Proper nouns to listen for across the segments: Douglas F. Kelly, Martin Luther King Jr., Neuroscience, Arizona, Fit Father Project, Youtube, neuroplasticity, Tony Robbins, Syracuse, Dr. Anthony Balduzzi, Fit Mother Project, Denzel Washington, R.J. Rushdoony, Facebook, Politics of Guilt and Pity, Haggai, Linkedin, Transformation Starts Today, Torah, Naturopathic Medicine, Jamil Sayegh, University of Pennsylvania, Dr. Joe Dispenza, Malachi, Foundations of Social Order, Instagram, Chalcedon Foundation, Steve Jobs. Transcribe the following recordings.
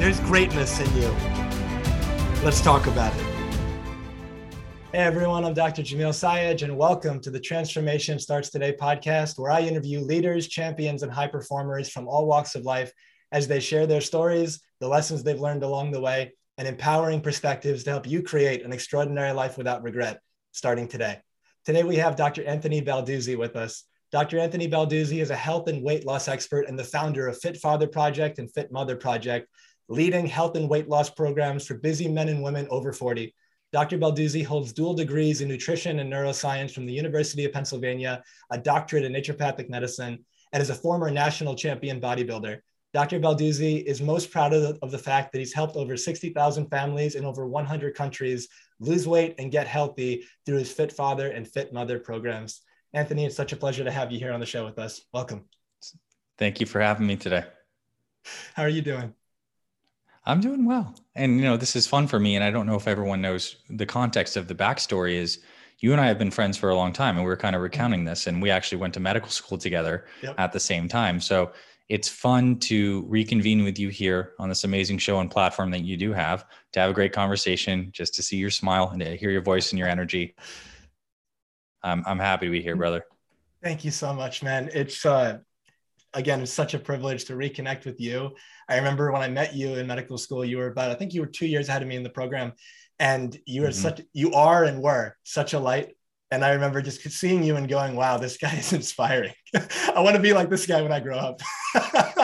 there's greatness in you. Let's talk about it. Hey everyone, I'm Dr. Jamil Sayegh, and welcome to the Transformation Starts Today podcast, where I interview leaders, champions, and high performers from all walks of life as they share their stories, the lessons they've learned along the way, and empowering perspectives to help you create an extraordinary life without regret, starting today. Today we have Dr. Anthony Balduzzi with us. Dr. Anthony Balduzzi is a health and weight loss expert and the founder of Fit Father Project and Fit Mother Project, leading health and weight loss programs for busy men and women over 40. Dr. Balduzzi holds dual degrees in nutrition and neuroscience from the University of Pennsylvania, a doctorate in naturopathic medicine, and is a former national champion bodybuilder. Dr. Balduzzi is most proud of the fact that he's helped over 60,000 families in over 100 countries lose weight and get healthy through his Fit Father and Fit Mother programs. Anthony, it's such a pleasure to have you here on the show with us. Welcome. Thank you for having me today. How are you doing? I'm doing well. And, this is fun for me. And I don't know if everyone knows the context of the backstory is you and I have been friends for a long time, and we were kind of recounting this, and we actually went to medical school together at the same time. So it's fun to reconvene with you here on this amazing show and platform that you do have, to have a great conversation, just to see your smile and to hear your voice and your energy. I'm happy to be here, brother. Thank you so much, man. It's, again, it's such a privilege to reconnect with you. I remember when I met you in medical school, you were I think you were 2 years ahead of me in the program, and you were such a light. And I remember just seeing you and going, wow, this guy is inspiring. I want to be like this guy when I grow up.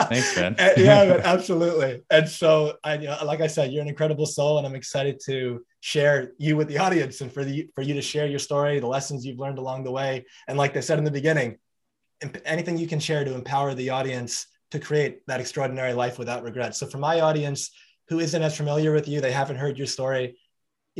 Thanks, man. Yeah, absolutely. And so, like I said, you're an incredible soul, and I'm excited to share you with the audience and for you to share your story, the lessons you've learned along the way. And like they said in the beginning, anything you can share to empower the audience to create that extraordinary life without regret. So for my audience who isn't as familiar with you, they haven't heard your story.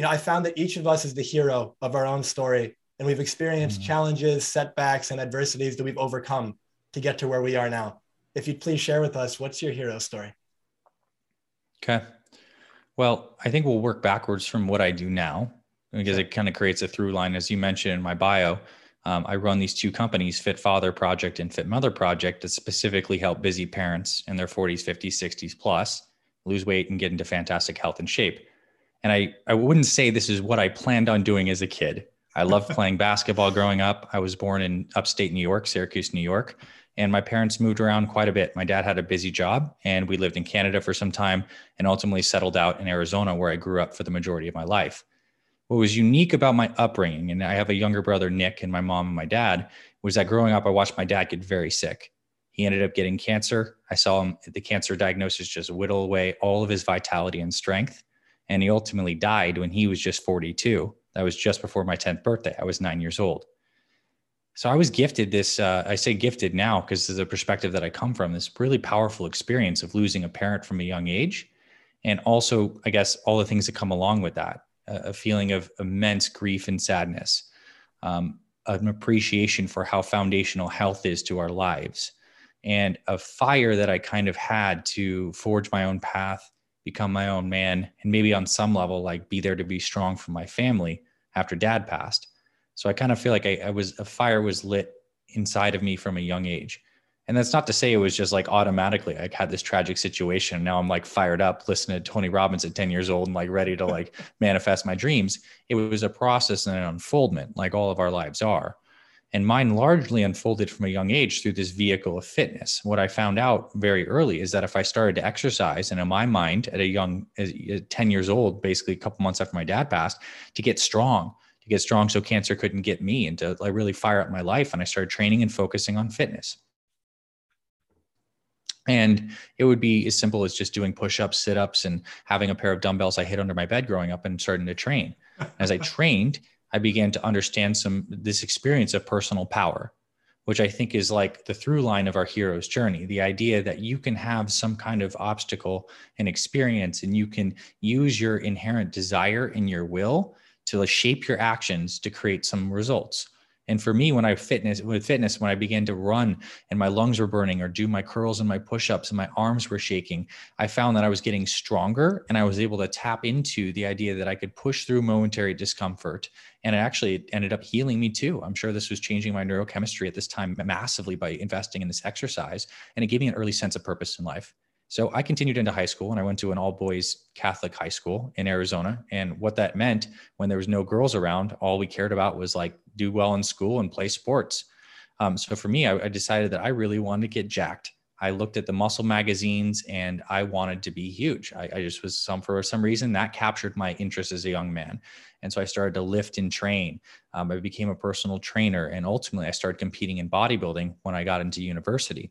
I found that each of us is the hero of our own story, and we've experienced challenges, setbacks, and adversities that we've overcome to get to where we are now. If you'd please share with us, what's your hero story? Okay. Well, I think we'll work backwards from what I do now, because it kind of creates a through line. As you mentioned in my bio, I run these two companies, Fit Father Project and Fit Mother Project, that specifically help busy parents in their 40s, 50s, 60s plus lose weight and get into fantastic health and shape. And I wouldn't say this is what I planned on doing as a kid. I loved playing basketball growing up. I was born in upstate New York, Syracuse, New York, and my parents moved around quite a bit. My dad had a busy job, and we lived in Canada for some time and ultimately settled out in Arizona, where I grew up for the majority of my life. What was unique about my upbringing, and I have a younger brother, Nick, and my mom and my dad, was that growing up, I watched my dad get very sick. He ended up getting cancer. I saw him at the cancer diagnosis just whittle away all of his vitality and strength. And he ultimately died when he was just 42. That was just before my 10th birthday. I was 9 years old. So I was gifted this, I say gifted now because this is the perspective that I come from, this really powerful experience of losing a parent from a young age. And also, I guess, all the things that come along with that. A feeling of immense grief and sadness, an appreciation for how foundational health is to our lives, and a fire that I kind of had to forge my own path, become my own man, and maybe on some level, like be there to be strong for my family after dad passed. So I kind of feel like a fire was lit inside of me from a young age. And that's not to say it was just like automatically, I had this tragic situation. And now I'm like fired up, listening to Tony Robbins at 10 years old and like ready to like manifest my dreams. It was a process and an unfoldment, like all of our lives are. And mine largely unfolded from a young age through this vehicle of fitness. What I found out very early is that if I started to exercise, and in my mind at 10 years old, basically a couple months after my dad passed, to get strong so cancer couldn't get me, and to like really fire up my life. And I started training and focusing on fitness. And it would be as simple as just doing push-ups, sit-ups, and having a pair of dumbbells I hid under my bed growing up and starting to train. As I trained, I began to understand this experience of personal power. which I think is like the through line of our hero's journey. The idea that you can have some kind of obstacle and experience, and you can use your inherent desire and your will to shape your actions to create some results. And for me, when I when I began to run and my lungs were burning, or do my curls and my push-ups and my arms were shaking, I found that I was getting stronger, and I was able to tap into the idea that I could push through momentary discomfort. And it actually ended up healing me too. I'm sure this was changing my neurochemistry at this time massively by investing in this exercise. And it gave me an early sense of purpose in life. So I continued into high school, and I went to an all-boys Catholic high school in Arizona. And what that meant, when there was no girls around, all we cared about was like do well in school and play sports. So for me, I decided that I really wanted to get jacked. I looked at the muscle magazines and I wanted to be huge. For some reason that captured my interest as a young man. And so I started to lift and train. I became a personal trainer, and ultimately I started competing in bodybuilding when I got into university.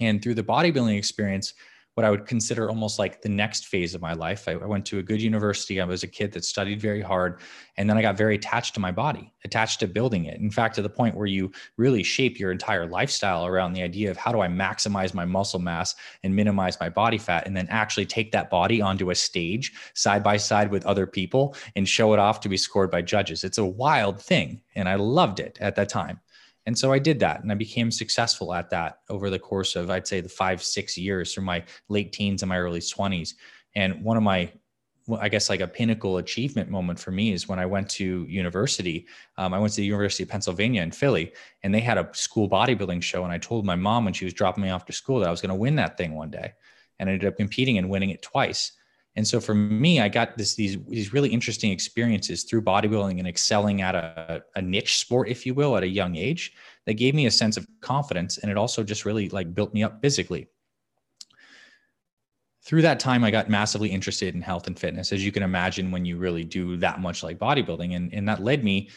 And through the bodybuilding experience, what I would consider almost like the next phase of my life, I went to a good university. I was a kid that studied very hard. And then I got very attached to my body, attached to building it. In fact, to the point where you really shape your entire lifestyle around the idea of how do I maximize my muscle mass and minimize my body fat, and then actually take that body onto a stage side by side with other people and show it off to be scored by judges. It's a wild thing. And I loved it at that time. And so I did that, and I became successful at that over the course of, I'd say, the 5-6 years through my late teens and my early 20s. And one of my, I guess, like a pinnacle achievement moment for me is when I went to university. I went to the University of Pennsylvania in Philly, and they had a school bodybuilding show. And I told my mom when she was dropping me off to school that I was going to win that thing one day. And I ended up competing and winning it twice. And so for me, I got these really interesting experiences through bodybuilding and excelling at a niche sport, if you will, at a young age, that gave me a sense of confidence. And it also just really like built me up physically. Through that time, I got massively interested in health and fitness, as you can imagine, when you really do that much like bodybuilding. And that led me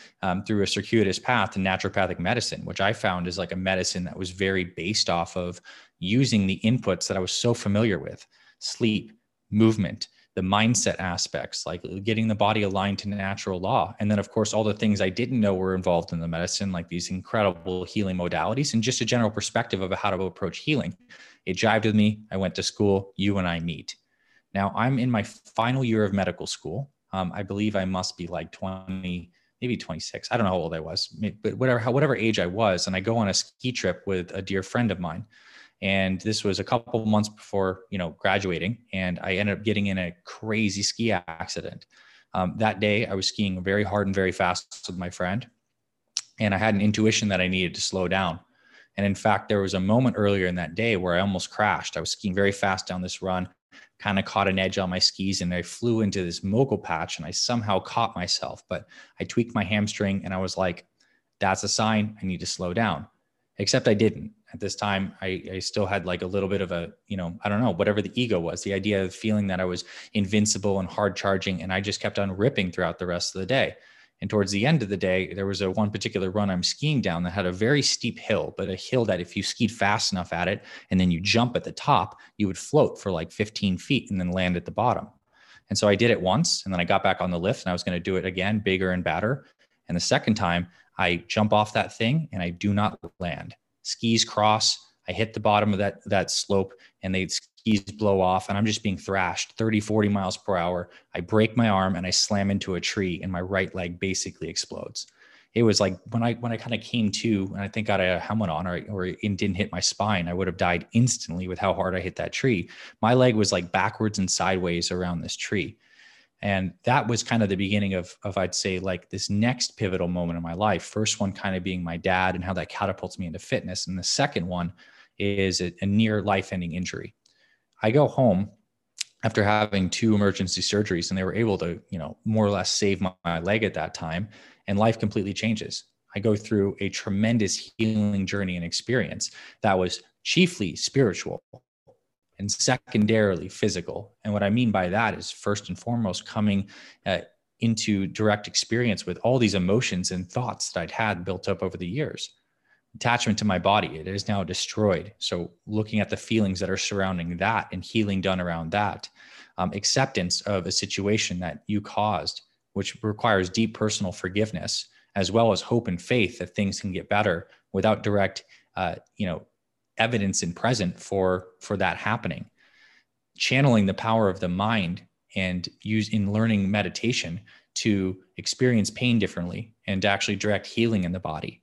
through a circuitous path to naturopathic medicine, which I found is like a medicine that was very based off of using the inputs that I was so familiar with: sleep, movement, the mindset aspects, like getting the body aligned to natural law. And then, of course, all the things I didn't know were involved in the medicine, like these incredible healing modalities, and just a general perspective of how to approach healing. It jived with me. I went to school. You and I meet. Now I'm in my final year of medical school. I believe I must be like 20, maybe 26. I don't know how old I was, but whatever age I was. And I go on a ski trip with a dear friend of mine. And this was a couple months before, graduating, and I ended up getting in a crazy ski accident. That day I was skiing very hard and very fast with my friend, and I had an intuition that I needed to slow down. And in fact, there was a moment earlier in that day where I almost crashed. I was skiing very fast down this run, kind of caught an edge on my skis, and I flew into this mogul patch, and I somehow caught myself, but I tweaked my hamstring, and I was like, that's a sign I need to slow down. Except I didn't. At this time, I still had like a little bit of a, I don't know, whatever the ego was, the idea of feeling that I was invincible and hard charging. And I just kept on ripping throughout the rest of the day. And towards the end of the day, there was one particular run I'm skiing down that had a very steep hill, but a hill that if you skied fast enough at it, and then you jump at the top, you would float for like 15 feet and then land at the bottom. And so I did it once, and then I got back on the lift, and I was going to do it again, bigger and badder. And the second time I jump off that thing and I do not land. Skis cross, I hit the bottom of that slope, and the skis blow off, and I'm just being thrashed 30-40 miles per hour. I break my arm and I slam into a tree, and my right leg basically explodes. It was like when I kind of came to, and I think got a helmet on or it didn't hit my spine, I would have died instantly with how hard I hit that tree. My leg was like backwards and sideways around this tree. And that was kind of the beginning of, I'd say, like this next pivotal moment in my life. First one kind of being my dad and how that catapults me into fitness. And the second one is a near life-ending injury. I go home after having 2 emergency surgeries, and they were able to, more or less save my leg at that time. And life completely changes. I go through a tremendous healing journey and experience that was chiefly spiritual and secondarily physical. And what I mean by that is, first and foremost, coming into direct experience with all these emotions and thoughts that I'd had built up over the years. Attachment to my body, it is now destroyed. So looking at the feelings that are surrounding that and healing done around that, acceptance of a situation that you caused, which requires deep personal forgiveness, as well as hope and faith that things can get better without direct, evidence and present for that happening. Channeling the power of the mind and learning meditation to experience pain differently and to actually direct healing in the body.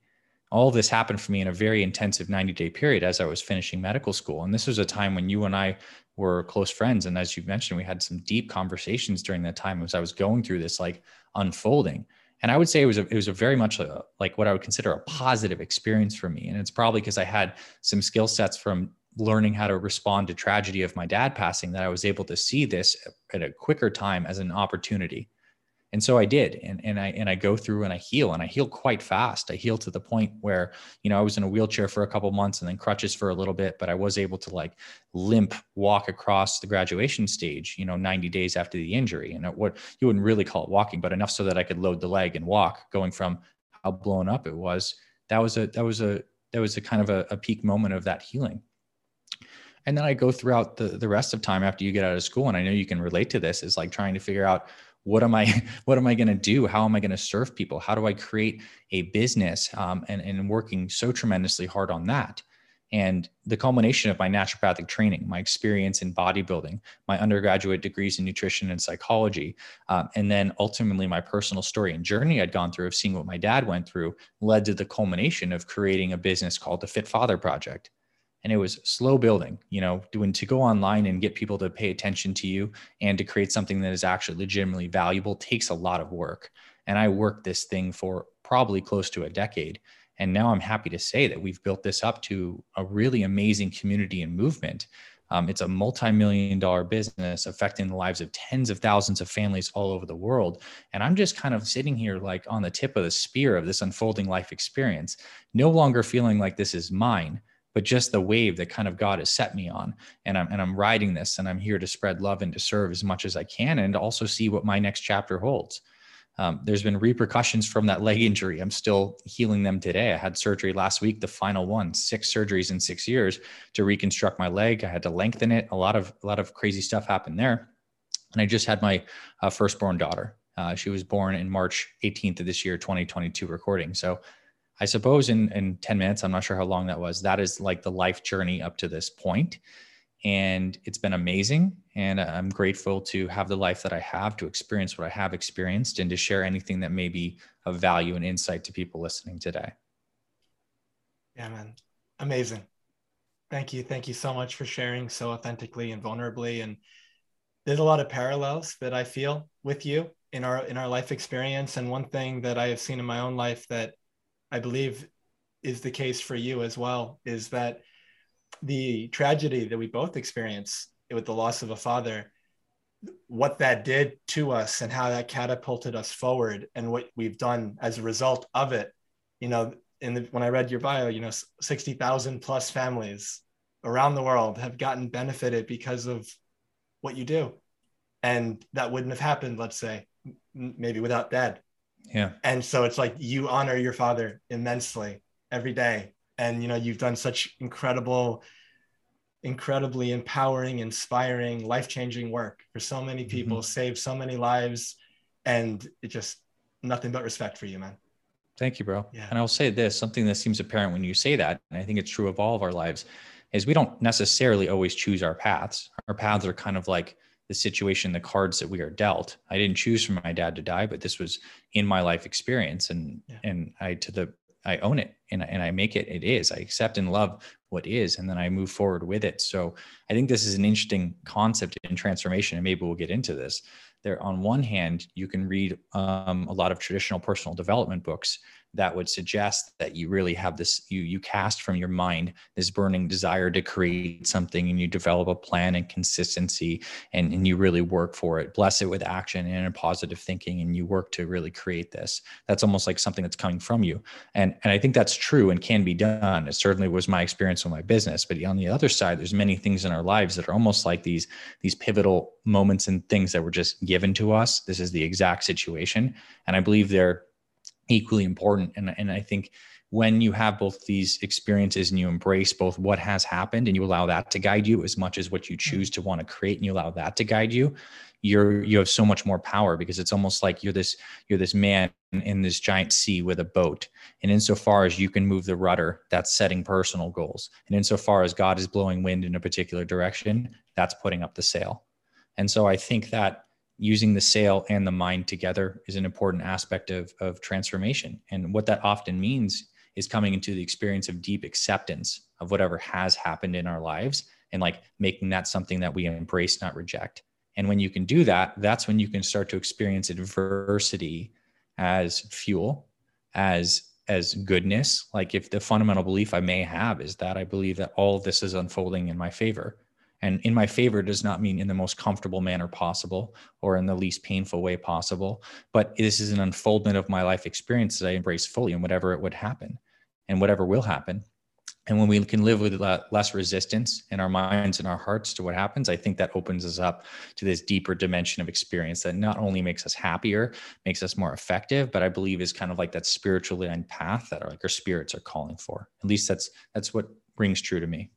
All this happened for me in a very intensive 90-day period as I was finishing medical school. And this was a time when you and I were close friends. And as you mentioned, we had some deep conversations during that time as I was going through this like unfolding. And I would say it was a very much like what I would consider a positive experience for me. And it's probably because I had some skill sets from learning how to respond to tragedy of my dad passing that I was able to see this at a quicker time as an opportunity. And so I did, and I go through and I heal quite fast. I heal to the point where, I was in a wheelchair for a couple months and then crutches for a little bit, but I was able to like limp walk across the graduation stage, 90 days after the injury. And what you wouldn't really call it walking, but enough so that I could load the leg and walk, going from how blown up it was. That was a kind of a peak moment of that healing. And then I go throughout the rest of time after you get out of school. And I know you can relate to this, is like trying to figure out, what am I going to do? How am I going to serve people? How do I create a business? And working so tremendously hard on that. And the culmination of my naturopathic training, my experience in bodybuilding, my undergraduate degrees in nutrition and psychology, and then ultimately my personal story and journey I'd gone through of seeing what my dad went through led to the culmination of creating a business called the Fit Father Project. And it was slow building, to go online and get people to pay attention to you and to create something that is actually legitimately valuable takes a lot of work. And I worked this thing for probably close to a decade. And now I'm happy to say that we've built this up to a really amazing community and movement. It's a multi-million-dollar business affecting the lives of tens of thousands of families all over the world. And I'm just kind of sitting here like on the tip of the spear of this unfolding life experience, no longer feeling like this is mine, but just the wave that kind of God has set me on. And I'm riding this, and I'm here to spread love and to serve as much as I can, and also see what my next chapter holds. There's been repercussions from that leg injury. I'm still healing them today. I had surgery last week, the final one, 6 surgeries in 6 years to reconstruct my leg. I had to lengthen it. A lot of crazy stuff happened there. And I just had my firstborn daughter. She was born in March 18th of this year, 2022 recording. So I suppose in 10 minutes, I'm not sure how long that was. That is like the life journey up to this point. And it's been amazing. And I'm grateful to have the life that I have, to experience what I have experienced, and to share anything that may be of value and insight to people listening today. Yeah, man. Amazing. Thank you. Thank you so much for sharing so authentically and vulnerably. And there's a lot of parallels that I feel with you in our life experience. And one thing that I have seen in my own life that I believe is the case for you as well, is that the tragedy that we both experience with the loss of a father, what that did to us and how that catapulted us forward and what we've done as a result of it. When I read your bio, 60,000 plus families around the world have gotten benefited because of what you do. And that wouldn't have happened, let's say, maybe without Dad. Yeah. And so it's like you honor your father immensely every day. And, you've done such incredibly empowering, inspiring, life-changing work for so many people, saved so many lives. And it just nothing but respect for you, man. Thank you, bro. Yeah. And I'll say this, something that seems apparent when you say that, and I think it's true of all of our lives, is we don't necessarily always choose our paths. Our paths are kind of like the situation, the cards that we are dealt. I didn't choose for my dad to die, but this was in my life experience. I own it and I make it, it is, I accept and love what is, and then I move forward with it. So I think this is an interesting concept in transformation, and maybe we'll get into this. There, on one hand, you can read a lot of traditional personal development books that would suggest that you really have this, you cast from your mind this burning desire to create something, and you develop a plan and consistency, and you really work for it, bless it with action and a positive thinking, and you work to really create this. That's almost like something that's coming from you. And I think that's true and can be done. It certainly was my experience with my business. But on the other side, there's many things in our lives that are almost like these pivotal moments and things that were just given to us. This is the exact situation. And I believe they're equally important. And I think when you have both these experiences and you embrace both what has happened and you allow that to guide you as much as what you choose to want to create and you allow that to guide you, you have so much more power, because it's almost like you're this man in this giant sea with a boat. And insofar as you can move the rudder, that's setting personal goals. And insofar as God is blowing wind in a particular direction, that's putting up the sail. And so I think that using the sail and the mind together is an important aspect of transformation. And what that often means is coming into the experience of deep acceptance of whatever has happened in our lives and like making that something that we embrace, not reject. And when you can do that, that's when you can start to experience adversity as fuel, as goodness. Like if the fundamental belief I may have is that I believe that all of this is unfolding in my favor. And in my favor does not mean in the most comfortable manner possible or in the least painful way possible, but this is an unfoldment of my life experience that I embrace fully and whatever it would happen and whatever will happen. And when we can live with less resistance in our minds and our hearts to what happens, I think that opens us up to this deeper dimension of experience that not only makes us happier, makes us more effective, but I believe is kind of like that spiritual path that our spirits are calling for. At least that's what rings true to me.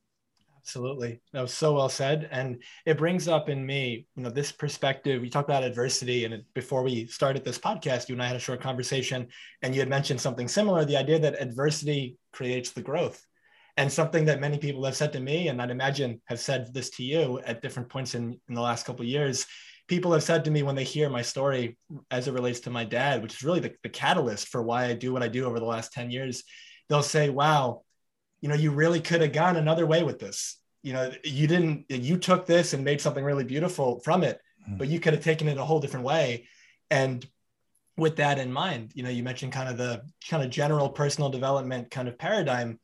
Absolutely. That was so well said. And it brings up in me, this perspective. You talk about adversity, and before we started this podcast, you and I had a short conversation and you had mentioned something similar, the idea that adversity creates the growth. And something that many people have said to me, and I'd imagine have said this to you at different points in the last couple of years, people have said to me when they hear my story as it relates to my dad, which is really the catalyst for why I do what I do over the last 10 years, they'll say, wow, you really could have gone another way with this. You took this and made something really beautiful from it, but you could have taken it a whole different way. And with that in mind, you mentioned kind of the general personal development kind of paradigm.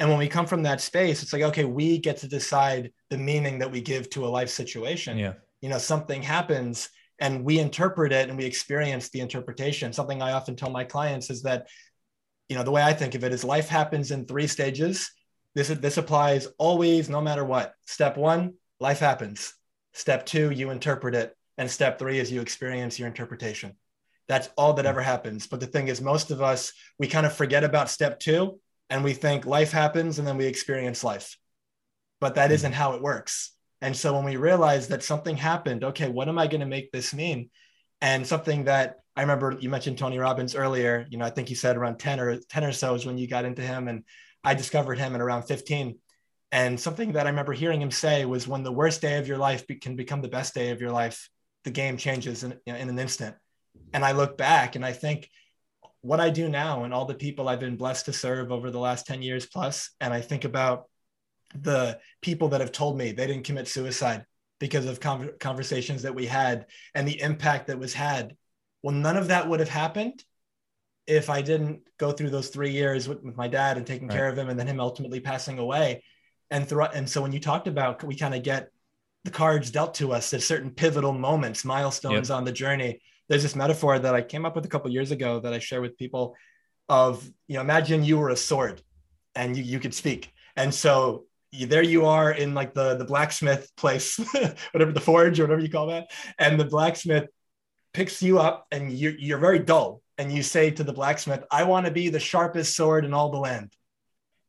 And when we come from that space, it's like, okay, we get to decide the meaning that we give to a life situation. Yeah. Something happens and we interpret it and we experience the interpretation. Something I often tell my clients is that, the way I think of it is life happens in three stages. This applies always, no matter what. Step one, life happens. Step two, you interpret it. And step three is you experience your interpretation. That's all that ever happens. But the thing is, most of us, we kind of forget about step two and we think life happens and then we experience life. But that isn't how it works. And so when we realize that something happened, okay, what am I going to make this mean? And something that I remember you mentioned Tony Robbins earlier, I think you said around 10 or so is when you got into him, and I discovered him at around 15. And something that I remember hearing him say was, when the worst day of your life can become the best day of your life, the game changes in an instant. And I look back and I think what I do now and all the people I've been blessed to serve over the last 10 years plus, and I think about the people that have told me they didn't commit suicide because of conversations that we had and the impact that was had. Well, none of that would have happened if I didn't go through those 3 years with my dad and taking care of him and then him ultimately passing away. And so when you talked about, we kind of get the cards dealt to us at certain pivotal moments, milestones on the journey. There's this metaphor that I came up with a couple of years ago that I share with people of, imagine you were a sword and you could speak. And so there you are in like the blacksmith place, whatever, the forge or whatever you call that. And the blacksmith picks you up and you're very dull. And you say to the blacksmith, I want to be the sharpest sword in all the land.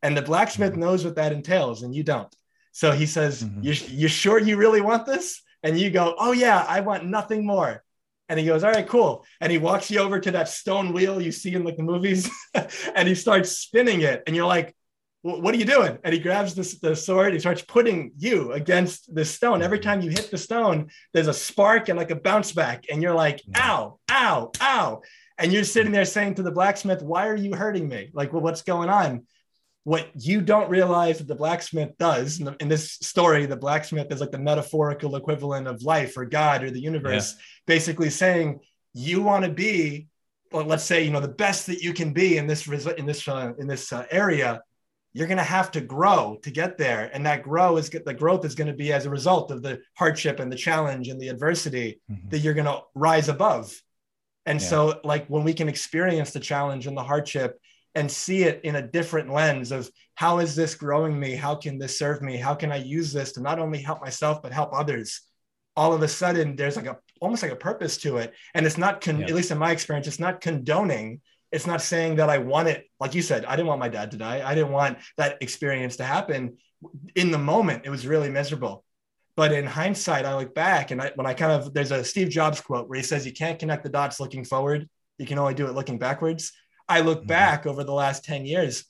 And the blacksmith knows what that entails and you don't. So he says, you sure you really want this? And you go, oh yeah, I want nothing more. And he goes, all right, cool. And he walks you over to that stone wheel you see in like the movies and he starts spinning it. And you're like, what are you doing? And he grabs the sword. He starts putting you against the stone. Every time you hit the stone, there's a spark and like a bounce back. And you're like, ow, ow, ow. And you're sitting there saying to the blacksmith, why are you hurting me? Like, well, what's going on? What you don't realize that the blacksmith does in this story, the blacksmith is like the metaphorical equivalent of life or God or the universe, basically saying you want to be, well, let's say, the best that you can be in this area. You're going to have to grow to get there. And that growth is going to be as a result of the hardship and the challenge and the adversity that you're going to rise above. And so like when we can experience the challenge and the hardship and see it in a different lens of how is this growing me? How can this serve me? How can I use this to not only help myself, but help others? All of a sudden there's like almost like a purpose to it. And it's not, at least in my experience, it's not condoning. It's not saying that I want it. Like you said, I didn't want my dad to die. I didn't want that experience to happen. In the moment, it was really miserable. But in hindsight, I look back and there's a Steve Jobs quote where he says, you can't connect the dots looking forward. You can only do it looking backwards. I look back over the last 10 years.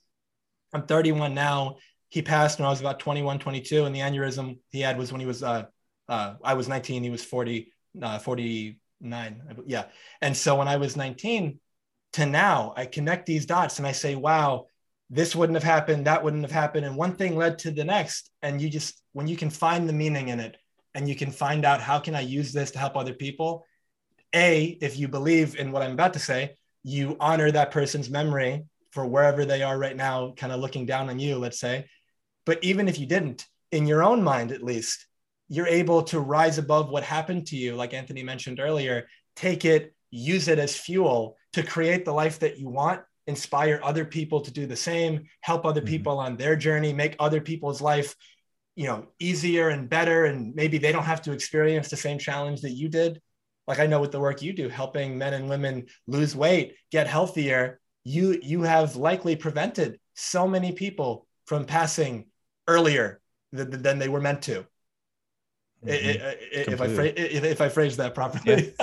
I'm 31 now. He passed when I was about 21, 22. And the aneurysm he had was when he was, I was 19, he was 49. Yeah. And so when I was 19 to now, I connect these dots and I say, wow, this wouldn't have happened. That wouldn't have happened. And one thing led to the next. And you just, when you can find the meaning in it and you can find out how can I use this to help other people? If you believe in what I'm about to say, you honor that person's memory for wherever they are right now, kind of looking down on you, let's say. But even if you didn't, in your own mind, at least, you're able to rise above what happened to you. Like Anthony mentioned earlier, take it, use it as fuel to create the life that you want, inspire other people to do the same, help other people on their journey, make other people's life, you know, easier and better. And maybe they don't have to experience the same challenge that you did. Like I know with the work you do, helping men and women lose weight, get healthier, you have likely prevented so many people from passing earlier than they were meant to. If I phrase that properly.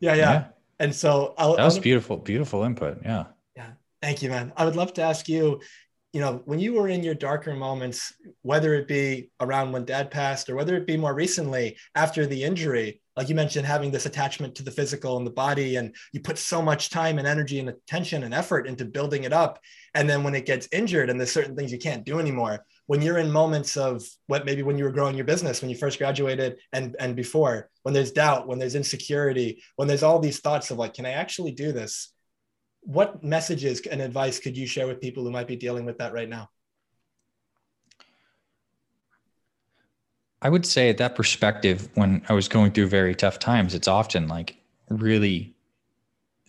Yeah. Yeah. And so that was beautiful input. Yeah. Yeah. Thank you, man. I would love to ask you, you know, when you were in your darker moments, whether it be around when dad passed or whether it be more recently after the injury, like you mentioned, having this attachment to the physical and the body, and you put so much time and energy and attention and effort into building it up. And then when it gets injured and there's certain things you can't do anymore, when you're in moments of what, maybe when you were growing your business, when you first graduated and before, when there's doubt, when there's insecurity, when there's all these thoughts of like, can I actually do this? What messages and advice could you share with people who might be dealing with that right now? I would say that perspective, when I was going through very tough times, it's often like really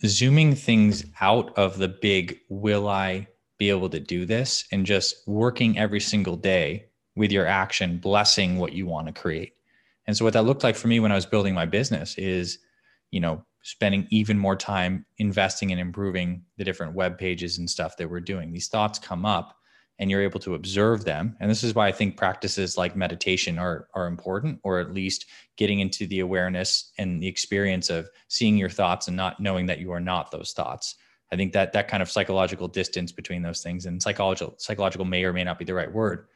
zooming things out of the big, will I be able to do this, and just working every single day with your action, blessing what you want to create. And so what that looked like for me when I was building my business is, you know, spending even more time investing and improving the different web pages and stuff that we're doing. These thoughts come up, and you're able to observe them. And this is why I think practices like meditation are important, or at least getting into the awareness and the experience of seeing your thoughts and not knowing that you are not those thoughts. I think that that kind of psychological distance between those things, and psychological may or may not be the right word,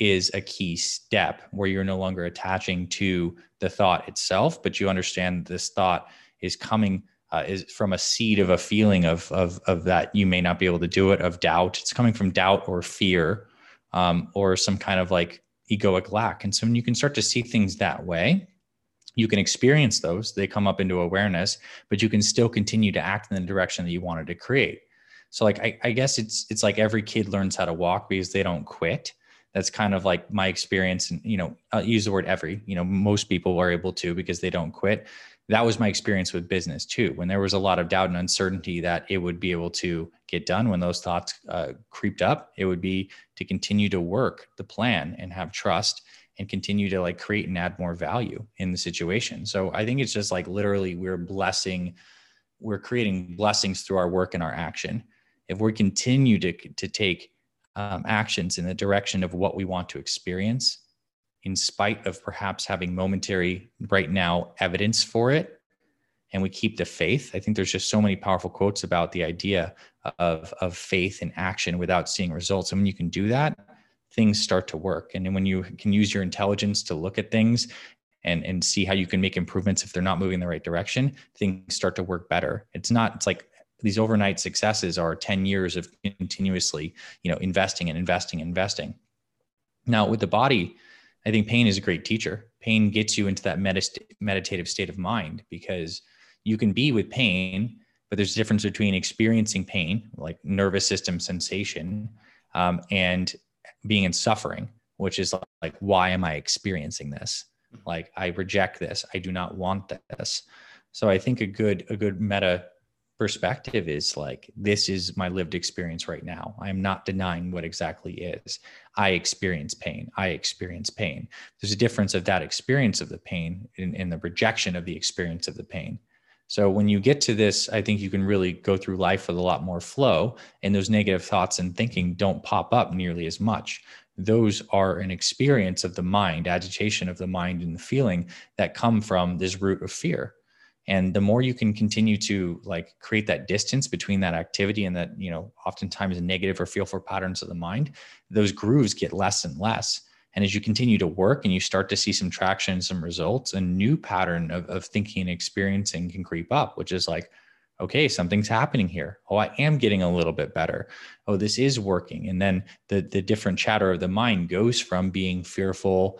is a key step where you're no longer attaching to the thought itself, but you understand this thought is coming is from a seed of a feeling of that you may not be able to do it, of doubt. It's coming from doubt or fear, or some kind of like egoic lack. And so when you can start to see things that way, you can experience those, they come up into awareness, but you can still continue to act in the direction that you wanted to create. So like, I guess it's like every kid learns how to walk because they don't quit. That's kind of like my experience. And, you know, I'll use the word every, you know, most people are able to because they don't quit. That was my experience with business too. When there was a lot of doubt and uncertainty that it would be able to get done, when those thoughts creeped up, it would be to continue to work the plan and have trust and continue to like create and add more value in the situation. So I think it's just like literally we're creating blessings through our work and our action. If we continue to take actions in the direction of what we want to experience, in spite of perhaps having momentary right now evidence for it, and we keep the faith. I think there's just so many powerful quotes about the idea of faith and action without seeing results. And when you can do that, things start to work. And then when you can use your intelligence to look at things and see how you can make improvements if they're not moving in the right direction, things start to work better. It's like these overnight successes are 10 years of continuously, you know, investing. Now with the body, I think pain is a great teacher. Pain gets you into that meditative state of mind, because you can be with pain, but there's a difference between experiencing pain, like nervous system sensation, and being in suffering, which is like, why am I experiencing this? Like, I reject this. I do not want this. So I think a good meta perspective is like, this is my lived experience right now. I'm not denying what exactly is. I experience pain. There's a difference of that experience of the pain in the rejection of the experience of the pain. So when you get to this, I think you can really go through life with a lot more flow, and those negative thoughts and thinking don't pop up nearly as much. Those are an experience of the mind, agitation of the mind and the feeling that come from this root of fear. And the more you can continue to like create that distance between that activity and that, you know, oftentimes negative or fearful patterns of the mind, those grooves get less and less. And as you continue to work and you start to see some traction, some results, a new pattern of thinking and experiencing can creep up, which is like, okay, something's happening here. Oh, I am getting a little bit better. Oh, this is working. And then the different chatter of the mind goes from being fearful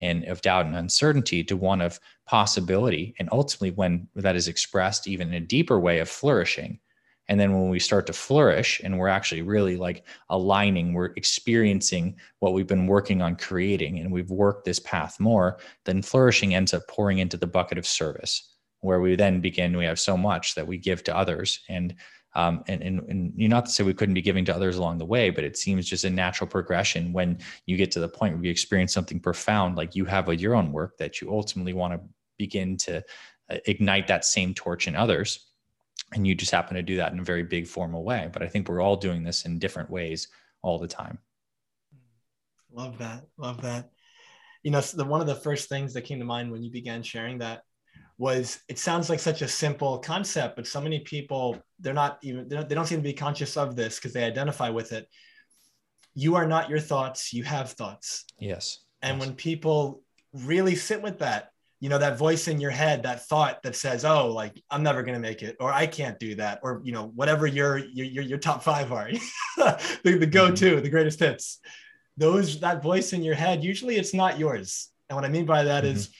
and of doubt and uncertainty to one of possibility. And ultimately when that is expressed even in a deeper way of flourishing. And then when we start to flourish and we're actually really like aligning, we're experiencing what we've been working on creating and we've worked this path more, then flourishing ends up pouring into the bucket of service, where we then begin, we have so much that we give to others. And you're not to say we couldn't be giving to others along the way, but it seems just a natural progression when you get to the point where you experience something profound, like you have with your own work, that you ultimately want to begin to ignite that same torch in others. And you just happen to do that in a very big formal way. But I think we're all doing this in different ways all the time. Love that. Love that. You know, one of the first things that came to mind when you began sharing that was, it sounds like such a simple concept, but so many people, they don't seem to be conscious of this because they identify with it. You are not your thoughts, you have thoughts. Yes. And yes, when people really sit with that, you know, that voice in your head, that thought that says, oh, like, I'm never going to make it, or I can't do that, or, you know, whatever your top five are, the go-to, the greatest hits, that voice in your head, usually it's not yours. And what I mean by that is,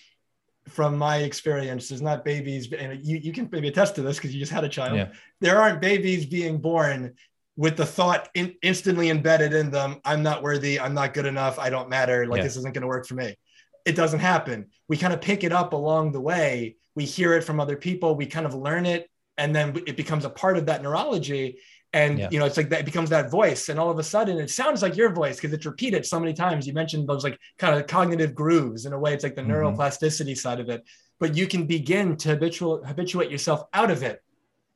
from my experience, there's not babies, and you can maybe attest to this because you just had a child. Yeah. There aren't babies being born with the thought instantly embedded in them, I'm not worthy, I'm not good enough, I don't matter, like this isn't going to work for me. It doesn't happen. We kind of pick it up along the way. We hear it from other people. We kind of learn it, and then it becomes a part of that neurology. And you know, it's like that, it becomes that voice, and all of a sudden it sounds like your voice because it's repeated so many times. You mentioned those like kind of cognitive grooves in a way. It's like the neuroplasticity side of it, but you can begin to habituate yourself out of it.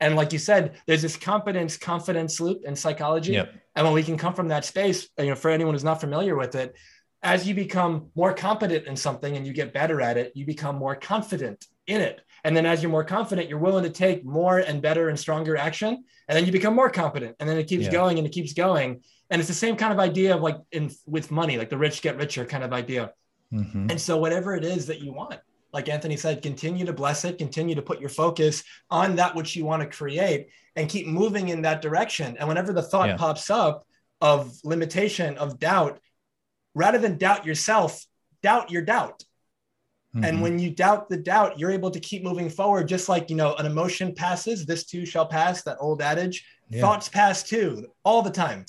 And like you said, there's this competence confidence loop in psychology. And when we can come from that space, you know, for anyone who's not familiar with it, as you become more competent in something and you get better at it, you become more confident in it. And then as you're more confident, you're willing to take more and better and stronger action. And then you become more competent, and then it keeps going and it keeps going. And it's the same kind of idea of like with money, like the rich get richer kind of idea. And so whatever it is that you want, like Anthony said, continue to bless it, continue to put your focus on that which you want to create and keep moving in that direction. And whenever the thought pops up of limitation, of doubt, rather than doubt yourself, doubt your doubt. And when you doubt the doubt, you're able to keep moving forward. Just like, you know, an emotion passes, this too shall pass, that old adage. Thoughts pass too, all the time.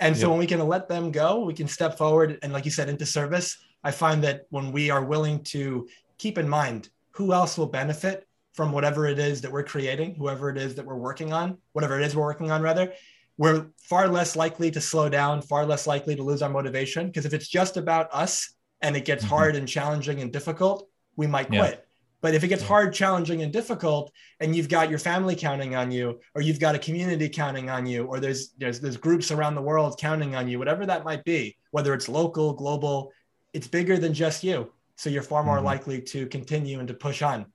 And so when we can let them go, we can step forward. And like you said, into service. I find that when we are willing to keep in mind who else will benefit from whatever it is that we're creating, whatever it is we're working on rather, we're far less likely to slow down, far less likely to lose our motivation. Because if it's just about us, and it gets hard and challenging and difficult, we might quit. But if it gets hard, challenging, and difficult, and you've got your family counting on you, or you've got a community counting on you, or there's groups around the world counting on you, whatever that might be, whether it's local, global, it's bigger than just you. So you're far more likely to continue and to push on.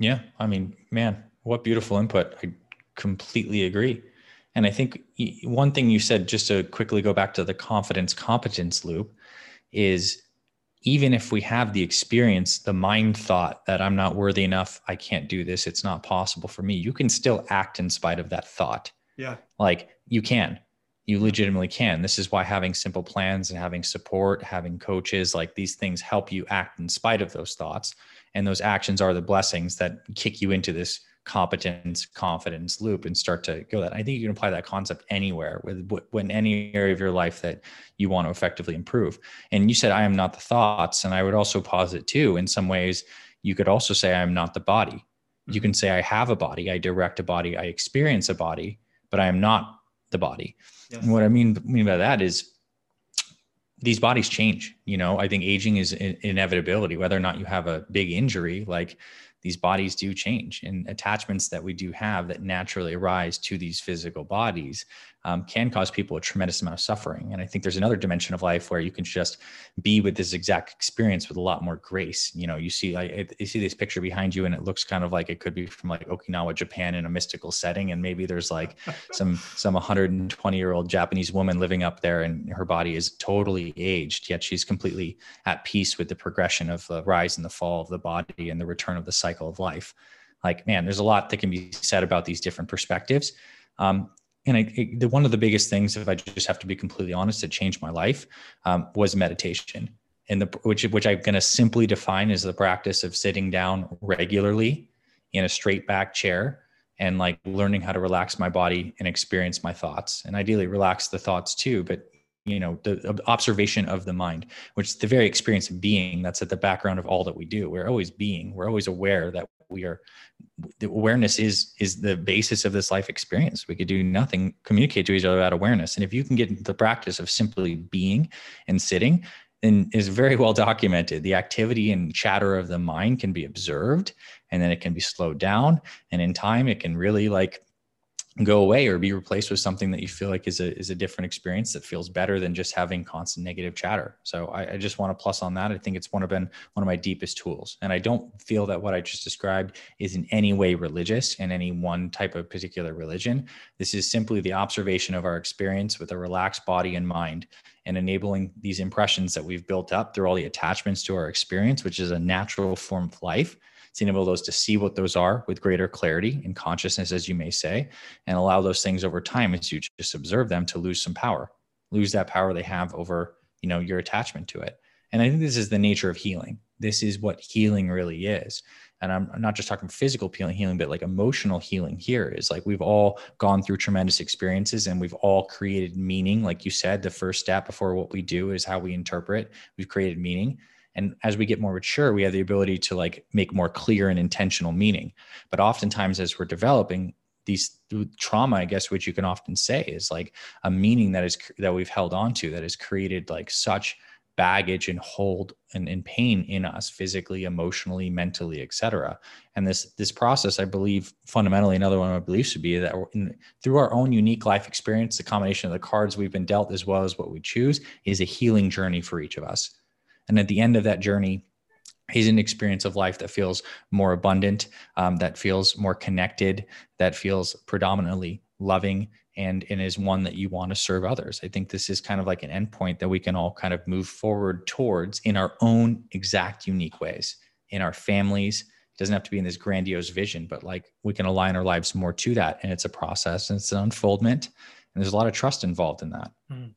Yeah. I mean, man, what beautiful input. I completely agree. And I think one thing you said, just to quickly go back to the confidence competence loop, is even if we have the experience, the mind thought that I'm not worthy enough, I can't do this, it's not possible for me, you can still act in spite of that thought. Yeah. Like you legitimately can. This is why having simple plans and having support, having coaches, like these things help you act in spite of those thoughts. And those actions are the blessings that kick you into this competence, confidence loop and start to go that. I think you can apply that concept anywhere when any area of your life that you want to effectively improve. And you said, I am not the thoughts. And I would also posit too, in some ways, you could also say, I am not the body. You can say, I have a body, I direct a body, I experience a body, but I am not the body. Yes. And what I mean by that is, these bodies change. You know, I think aging is an inevitability, whether or not you have a big injury, like these bodies do change, and attachments that we do have that naturally arise to these physical bodies can cause people a tremendous amount of suffering. And I think there's another dimension of life where you can just be with this exact experience with a lot more grace. You know, you see this picture behind you, and it looks kind of like it could be from like Okinawa, Japan, in a mystical setting. And maybe there's like some 120-year-old Japanese woman living up there, and her body is totally aged, yet she's completely at peace with the progression of the rise and the fall of the body and the return of the cycle of life. Like, man, there's a lot that can be said about these different perspectives. And one of the biggest things, if I just have to be completely honest, that changed my life was meditation, and which I'm going to simply define as the practice of sitting down regularly in a straight back chair and like learning how to relax my body and experience my thoughts, and ideally relax the thoughts too. But you know, the observation of the mind, which is the very experience of being that's at the background of all that we do. We're always being, we're always aware that we are, the awareness is the basis of this life experience. We could do nothing, communicate to each other without awareness. And if you can get into the practice of simply being and sitting, then is very well documented. The activity and chatter of the mind can be observed, and then it can be slowed down. And in time, it can really like go away or be replaced with something that you feel like is a different experience that feels better than just having constant negative chatter. So I just want to plus on that. I think it's one of my deepest tools. And I don't feel that what I just described is in any way religious in any one type of particular religion. This is simply the observation of our experience with a relaxed body and mind, and enabling these impressions that we've built up through all the attachments to our experience, which is a natural form of life. Enable those to see what those are with greater clarity and consciousness, as you may say, and allow those things over time, as you just observe them, to lose some power, lose that power they have over, you know, your attachment to it. And I think this is the nature of healing. This is what healing really is. And I'm not just talking physical healing, but like emotional healing here is like, we've all gone through tremendous experiences, and we've all created meaning. Like you said, the first step before what we do is how we interpret. We've created meaning. And as we get more mature, we have the ability to like make more clear and intentional meaning. But oftentimes as we're developing these trauma, I guess, which you can often say is like a meaning that we've held onto that has created like such baggage and hold and pain in us physically, emotionally, mentally, et cetera. And this process, I believe fundamentally, another one of my beliefs would be that through our own unique life experience, the combination of the cards we've been dealt, as well as what we choose, is a healing journey for each of us. And at the end of that journey is an experience of life that feels more abundant, that feels more connected, that feels predominantly loving, and is one that you want to serve others. I think this is kind of like an endpoint that we can all kind of move forward towards in our own exact unique ways, in our families. It doesn't have to be in this grandiose vision, but like we can align our lives more to that. And it's a process, and it's an unfoldment. And there's a lot of trust involved in that. Mm-hmm.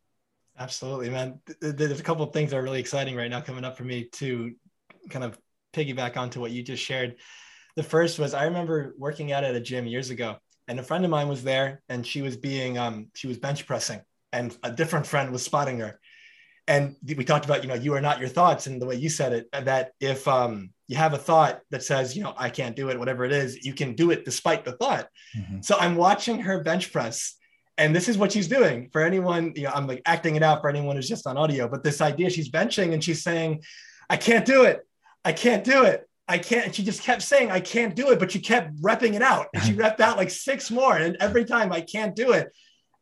Absolutely, man. There's a couple of things that are really exciting right now coming up for me to kind of piggyback onto what you just shared. The first was, I remember working out at a gym years ago, and a friend of mine was there, and she was bench pressing, and a different friend was spotting her. And we talked about, you know, you are not your thoughts, and the way you said it, that if you have a thought that says, you know, I can't do it, whatever it is, you can do it despite the thought. Mm-hmm. So I'm watching her bench press. And this is what she's doing for anyone, you know, I'm like acting it out for anyone who's just on audio, but this idea, she's benching and she's saying, I can't do it. I can't do it. I can't. And she just kept saying, I can't do it, but she kept repping it out. And she repped out like 6 more. And every time, I can't do it.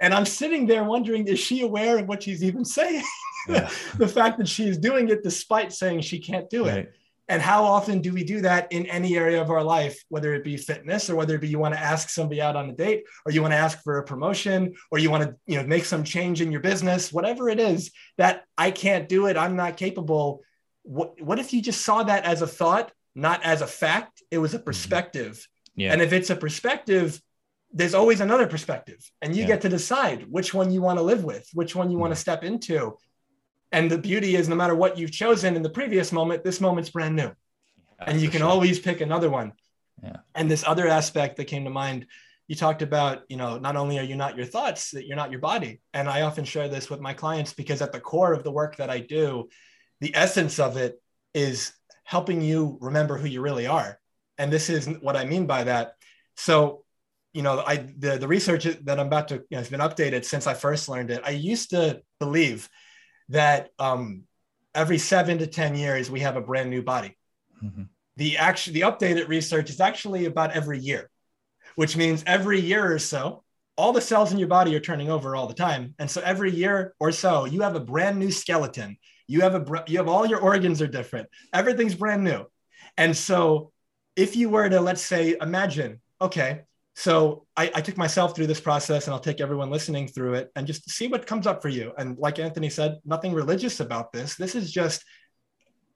And I'm sitting there wondering, is she aware of what she's even saying? Yeah. The fact that she's doing it despite saying she can't do it. Right. And how often do we do that in any area of our life, whether it be fitness, or whether it be you want to ask somebody out on a date, or you want to ask for a promotion, or you want to, you know, make some change in your business, whatever it is, that I can't do it, I'm not capable. What if you just saw that as a thought, not as a fact? It was a perspective. Yeah. And if it's a perspective, there's always another perspective, and you get to decide which one you want to live with, which one you want to step into. And the beauty is, no matter what you've chosen in the previous moment, this moment's brand new. And you can always pick another one. Yeah. And this other aspect that came to mind, you talked about, you know, not only are you not your thoughts, that you're not your body. And I often share this with my clients, because at the core of the work that I do, the essence of it is helping you remember who you really are. And this is what I mean by that. So, you know, the research that I'm about to, you know, has been updated since I first learned it. I used to believe that every 7 to 10 years, we have a brand new body. Mm-hmm. The updated research is actually about every year, which means every year or so, all the cells in your body are turning over all the time. And so every year or so, you have a brand new skeleton. You have all your organs are different. Everything's brand new. And so if you were to, let's say, imagine, okay, so I took myself through this process and I'll take everyone listening through it and just see what comes up for you. And like Anthony said, nothing religious about this. This is just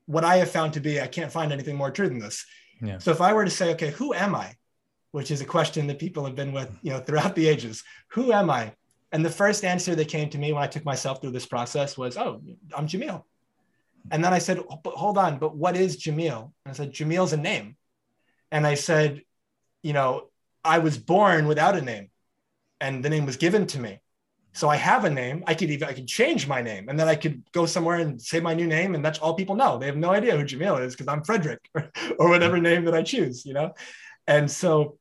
what I have found to be. I can't find anything more true than this. Yeah. So if I were to say, okay, who am I? Which is a question that people have been with, throughout the ages. Who am I? And the first answer that came to me when I took myself through this process was, oh, I'm Jamil. And then I said, oh, but hold on, but what is Jamil? And I said, Jamil's a name. And I said, I was born without a name and the name was given to me. So I have a name. I could change my name and then I could go somewhere and say my new name. And that's all people know. They have no idea who Jamil is because I'm Frederick or whatever name that I choose, And so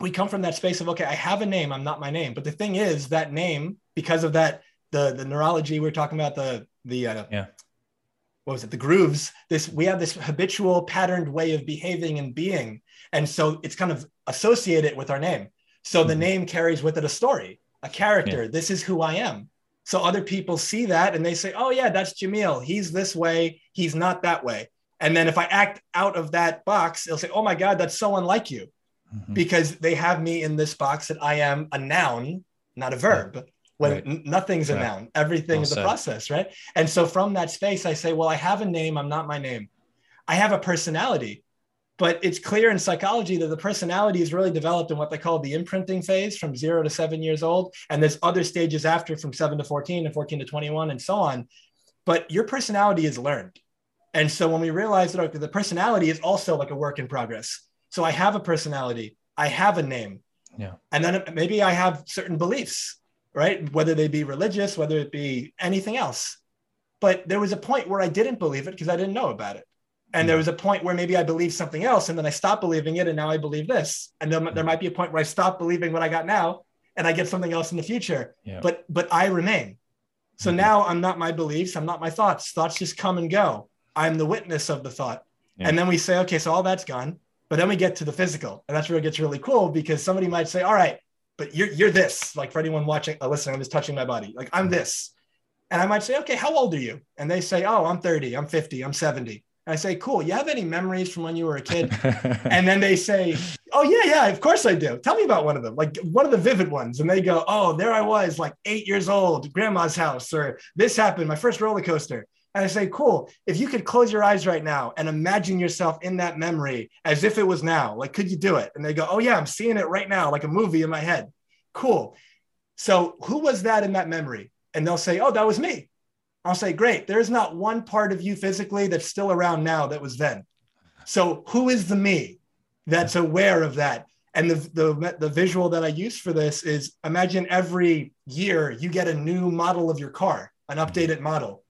we come from that space of, okay, I have a name. I'm not my name. But the thing is that name, because of that, the neurology, we're talking about the grooves, we have this habitual patterned way of behaving and being. And so it's kind of associated with our name. So the name carries with it a story, a character. Yeah. This is who I am. So other people see that and they say, oh yeah, that's Jamil. He's this way. He's not that way. And then if I act out of that box, they'll say, oh my God, that's so unlike you. Mm-hmm. Because they have me in this box that I am a noun, not a verb. Yeah. When nothing's a noun, everything is a process, right? And so from that space, I say, well, I have a name, I'm not my name. I have a personality, but it's clear in psychology that the personality is really developed in what they call the imprinting phase from 0 to 7 years old. And there's other stages after from 7 to 14 and 14 to 21 and so on. But your personality is learned. And so when we realize that the personality is also like a work in progress. So I have a personality, I have a name. Yeah. And then maybe I have certain beliefs, right? Whether they be religious, whether it be anything else. But there was a point where I didn't believe it because I didn't know about it. And there was a point where maybe I believed something else and then I stopped believing it and now I believe this. And then there might be a point where I stop believing what I got now and I get something else in the future, but I remain. So now I'm not my beliefs, I'm not my thoughts. Thoughts just come and go. I'm the witness of the thought. Yeah. And then we say, okay, so all that's gone, but then we get to the physical. And that's where it gets really cool because somebody might say, all right, but you're this. Like for anyone watching, listening, I'm just touching my body. Like I'm this. And I might say, okay, how old are you? And they say, oh, I'm 30, I'm 50, I'm 70. And I say, cool, you have any memories from when you were a kid? And then they say, oh yeah, of course I do. Tell me about one of them, like one of the vivid ones. And they go, oh, there I was like 8 years old, grandma's house, or this happened, my first roller coaster. And I say, cool, if you could close your eyes right now and imagine yourself in that memory as if it was now, like, could you do it? And they go, oh yeah, I'm seeing it right now, like a movie in my head. Cool. So who was that in that memory? And they'll say, oh, that was me. I'll say, great. There's not one part of you physically that's still around now that was then. So who is the me that's aware of that? And the visual that I use for this is imagine every year you get a new model of your car, an updated model.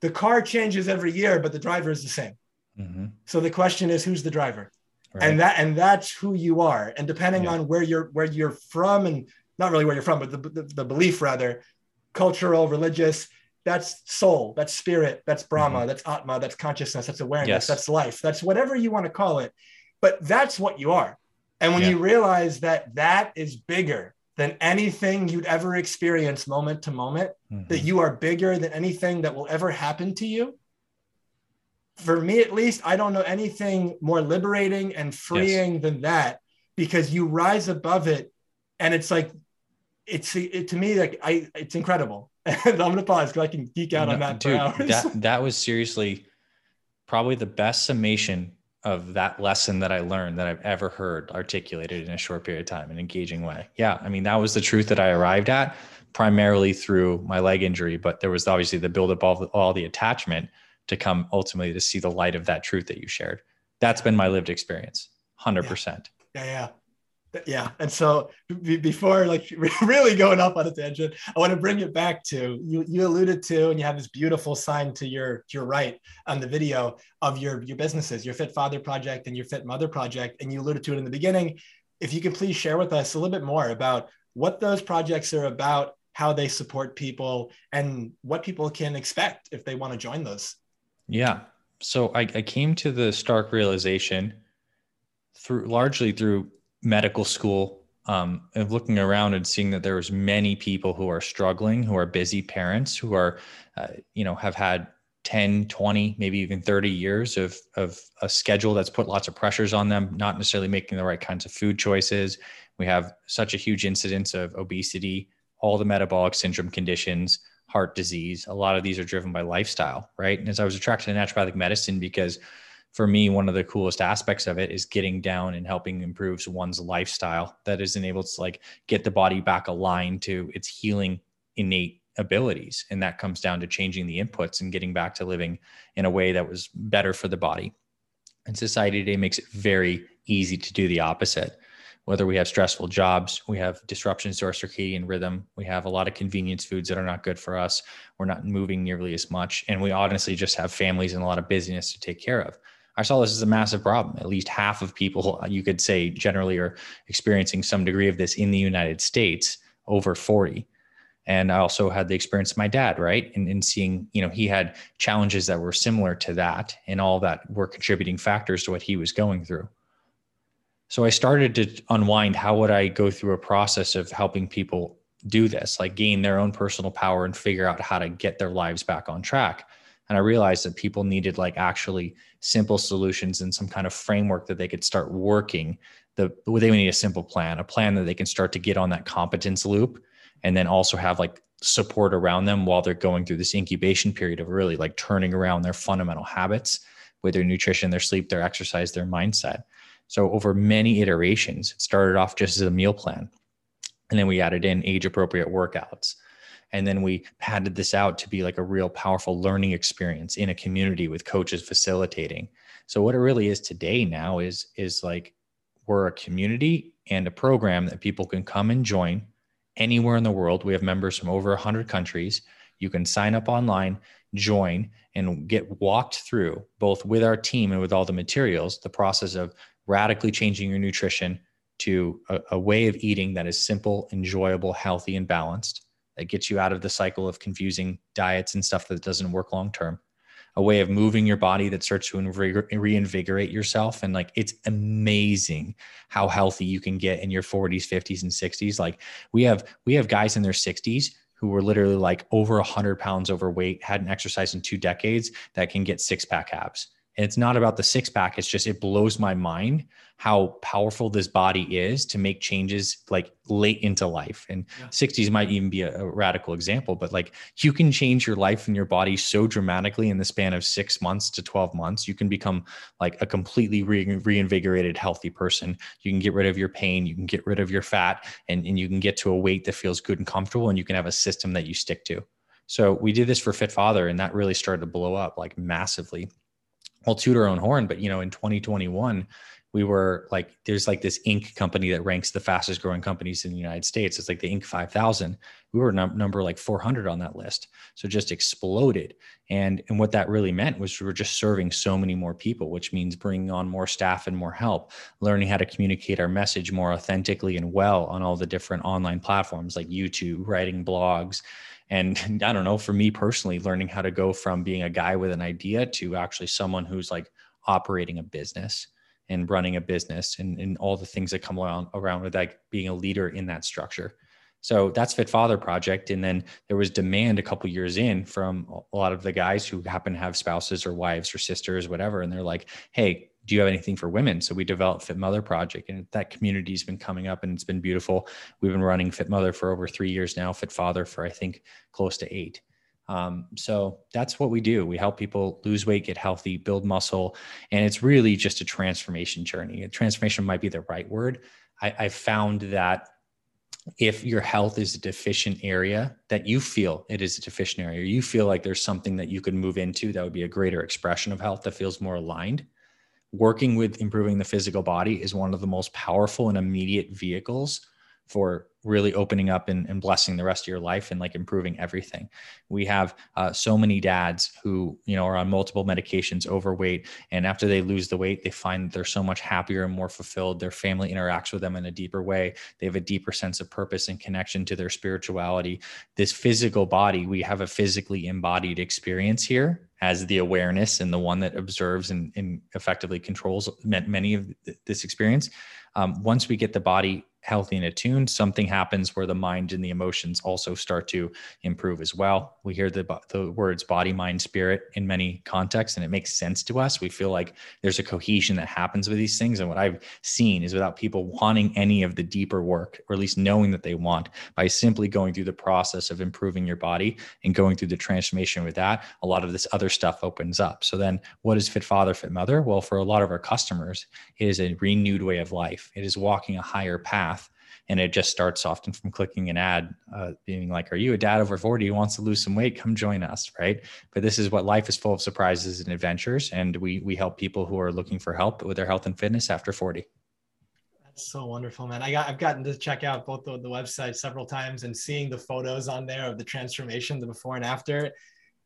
The car changes every year, but the driver is the same. Mm-hmm. So the question is, who's the driver? Right. And that's who you are. And depending on where you're from, and not really where you're from, but the belief rather, cultural, religious, that's soul, that's spirit, that's Brahma, that's Atma, that's consciousness, that's awareness, that's life, that's whatever you want to call it. But that's what you are. And when you realize that is bigger than anything you'd ever experience moment to moment, that you are bigger than anything that will ever happen to you. For me, at least, I don't know anything more liberating and freeing than that, because you rise above it. And it's like, to me, like it's incredible. And I'm going to pause because I can geek out on that for hours. That was seriously probably the best summation of that lesson that I learned that I've ever heard articulated in a short period of time in an engaging way. Yeah. I mean, that was the truth that I arrived at primarily through my leg injury, but there was obviously the buildup of all the attachment to come ultimately to see the light of that truth that you shared. That's been my lived experience. 100%. Yeah. And so before like really going up on a tangent, I want to bring it back to you alluded to, and you have this beautiful sign to your right on the video of your businesses, your Fit Father Project and your Fit Mother Project. And you alluded to it in the beginning. If you could please share with us a little bit more about what those projects are about, how they support people, and what people can expect if they want to join those. Yeah. So I came to the stark realization largely through medical school, of looking around and seeing that there was many people who are struggling, who are busy parents, who are, have had 10, 20, maybe even 30 years of a schedule that's put lots of pressures on them, not necessarily making the right kinds of food choices. We have such a huge incidence of obesity, all the metabolic syndrome conditions, heart disease. A lot of these are driven by lifestyle, right? And as I was attracted to naturopathic medicine, because for me, one of the coolest aspects of it is getting down and helping improve one's lifestyle that is enabled to get the body back aligned to its healing innate abilities. And that comes down to changing the inputs and getting back to living in a way that was better for the body. And society today makes it very easy to do the opposite. Whether we have stressful jobs, we have disruptions to our circadian rhythm, we have a lot of convenience foods that are not good for us, we're not moving nearly as much, and we honestly just have families and a lot of business to take care of. I saw this as a massive problem. At least half of people, you could say generally, are experiencing some degree of this in the United States, over 40. And I also had the experience of my dad, right? And seeing, he had challenges that were similar to that, and all that were contributing factors to what he was going through. So I started to unwind, how would I go through a process of helping people do this, gain their own personal power and figure out how to get their lives back on track. And I realized that people needed actually simple solutions and some kind of framework that they could start working. They would need a simple plan, a plan that they can start to get on that competence loop, and then also have support around them while they're going through this incubation period of really turning around their fundamental habits with their nutrition, their sleep, their exercise, their mindset. So over many iterations, it started off just as a meal plan. And then we added in age-appropriate workouts. And then we padded this out to be a real powerful learning experience in a community with coaches facilitating. So what it really is today now is we're a community and a program that people can come and join anywhere in the world. We have members from over 100 countries. You can sign up online, join, and get walked through, both with our team and with all the materials, the process of radically changing your nutrition to a way of eating that is simple, enjoyable, healthy, and balanced, that gets you out of the cycle of confusing diets and stuff that doesn't work long-term, a way of moving your body that starts to reinvigorate yourself. And it's amazing how healthy you can get in your 40s, 50s, and 60s. We have guys in their 60s who were literally over 100 pounds overweight, hadn't exercised in 2 decades, that can get 6-pack abs. And it's not about the 6-pack. It's just, it blows my mind how powerful this body is to make changes late into life. And yeah. 60s might even be a radical example, but you can change your life and your body so dramatically in the span of 6 months to 12 months. You can become a completely reinvigorated, healthy person. You can get rid of your pain. You can get rid of your fat, and you can get to a weight that feels good and comfortable. And you can have a system that you stick to. So we did this for Fit Father, and that really started to blow up massively. I'll toot our own horn, but in 2021, we were there's this Inc. company that ranks the fastest growing companies in the United States. It's the Inc. 5000. We were number 400 on that list. So just exploded. And what that really meant was we were just serving so many more people, which means bringing on more staff and more help, learning how to communicate our message more authentically and well on all the different online platforms like YouTube, writing blogs. And I don't know, for me personally, learning how to go from being a guy with an idea to actually someone who's operating a business and running a business and all the things that come around with being a leader in that structure. So that's Fit Father Project. And then there was demand a couple years in from a lot of the guys who happen to have spouses or wives or sisters, whatever. And they're hey, do you have anything for women? So we developed Fit Mother Project, and that community has been coming up, and it's been beautiful. We've been running Fit Mother for over 3 years now, Fit Father for, I think, close to 8. So that's what we do. We help people lose weight, get healthy, build muscle. And it's really just a transformation journey. Transformation might be the right word. I found that if your health is a deficient area, that you feel it is a deficient area, you feel there's something that you could move into that would be a greater expression of health that feels more aligned. Working with improving the physical body is one of the most powerful and immediate vehicles for really opening up and blessing the rest of your life and like improving everything. We have so many dads who, you know, are on multiple medications, overweight, and after they lose the weight, they find they're so much happier and more fulfilled. Their family interacts with them in a deeper way. They have a deeper sense of purpose and connection to their spirituality. This physical body, we have a physically embodied experience here as the awareness and the one that observes and effectively controls many of this experience. Once we get the body healthy and attuned, something happens where the mind and the emotions also start to improve as well. We hear the words body, mind, spirit in many contexts, and it makes sense to us. We feel like there's a cohesion that happens with these things. And what I've seen is without people wanting any of the deeper work, or at least knowing that they want, by simply going through the process of improving your body and going through the transformation with that, a lot of this other stuff opens up. So then what is Fit Father, Fit Mother? Well, for a lot of our customers, it is a renewed way of life. It is walking a higher path. And it just starts often from clicking an ad, being like, are you a dad over 40 who wants to lose some weight? Come join us, right? But this is what life is full of, surprises and adventures. And we help people who are looking for help with their health and fitness after 40. That's so wonderful, man. I've gotten to check out both the websites several times, and seeing the photos on there of the transformation, the before and after,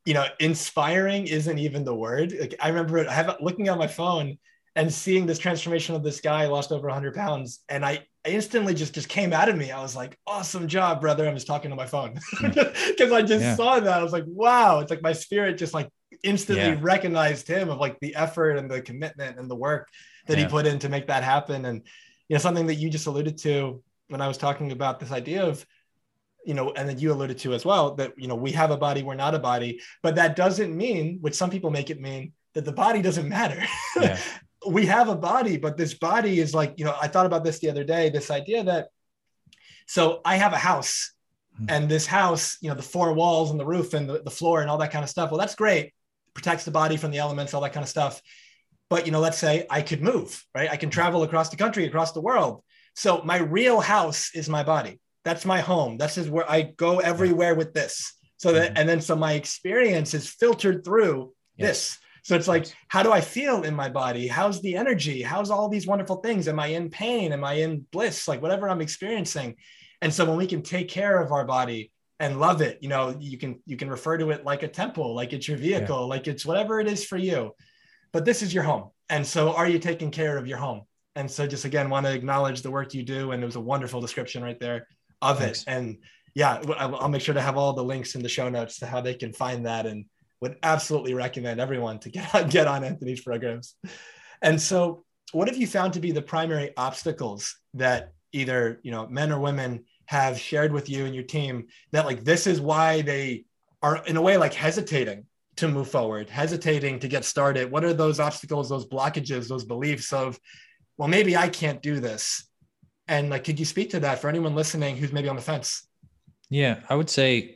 you know, inspiring isn't even the word. Like, I remember looking on my phone and seeing this transformation of this guy lost over 100 pounds. And I instantly just came out of me. I was like, awesome job, brother. I was talking to my phone because I just saw that. I was like, wow. It's like my spirit just like instantly recognized him, of like the effort and the commitment and the work that he put in to make that happen. And, you know, something that you just alluded to when I was talking about this idea of, you know, and then you alluded to as well, that, you know, we have a body, we're not a body, but that doesn't mean, which some people make it mean, that the body doesn't matter. Yeah. We have a body, but this body is like, you know, I thought about this the other day, this idea that, so I have a house, and this house, you know, the four walls and the roof and the floor and all that kind of stuff. Well, that's great. Protects the body from the elements, all that kind of stuff. But, you know, let's say I could move, right? I can travel across the country, across the world. So my real house is my body. That's my home. This is where I go everywhere with this. So that, and then, so my experience is filtered through this. So it's like, how do I feel in my body? How's the energy? How's all these wonderful things? Am I in pain? Am I in bliss? Like whatever I'm experiencing. And so when we can take care of our body and love it, you know, you can refer to it like a temple, like it's your vehicle, like it's whatever it is for you, but this is your home. And so are you taking care of your home? And so just again, want to acknowledge the work you do. And it was a wonderful description right there of it. And yeah, I'll make sure to have all the links in the show notes to how they can find that, and would absolutely recommend everyone to get on Anthony's programs. And so what have you found to be the primary obstacles that either, you know, men or women have shared with you and your team that like, this is why they are in a way like hesitating to move forward, hesitating to get started? What are those obstacles, those blockages, those beliefs of, well, maybe I can't do this? And like, could you speak to that for anyone listening who's maybe on the fence? Yeah, I would say,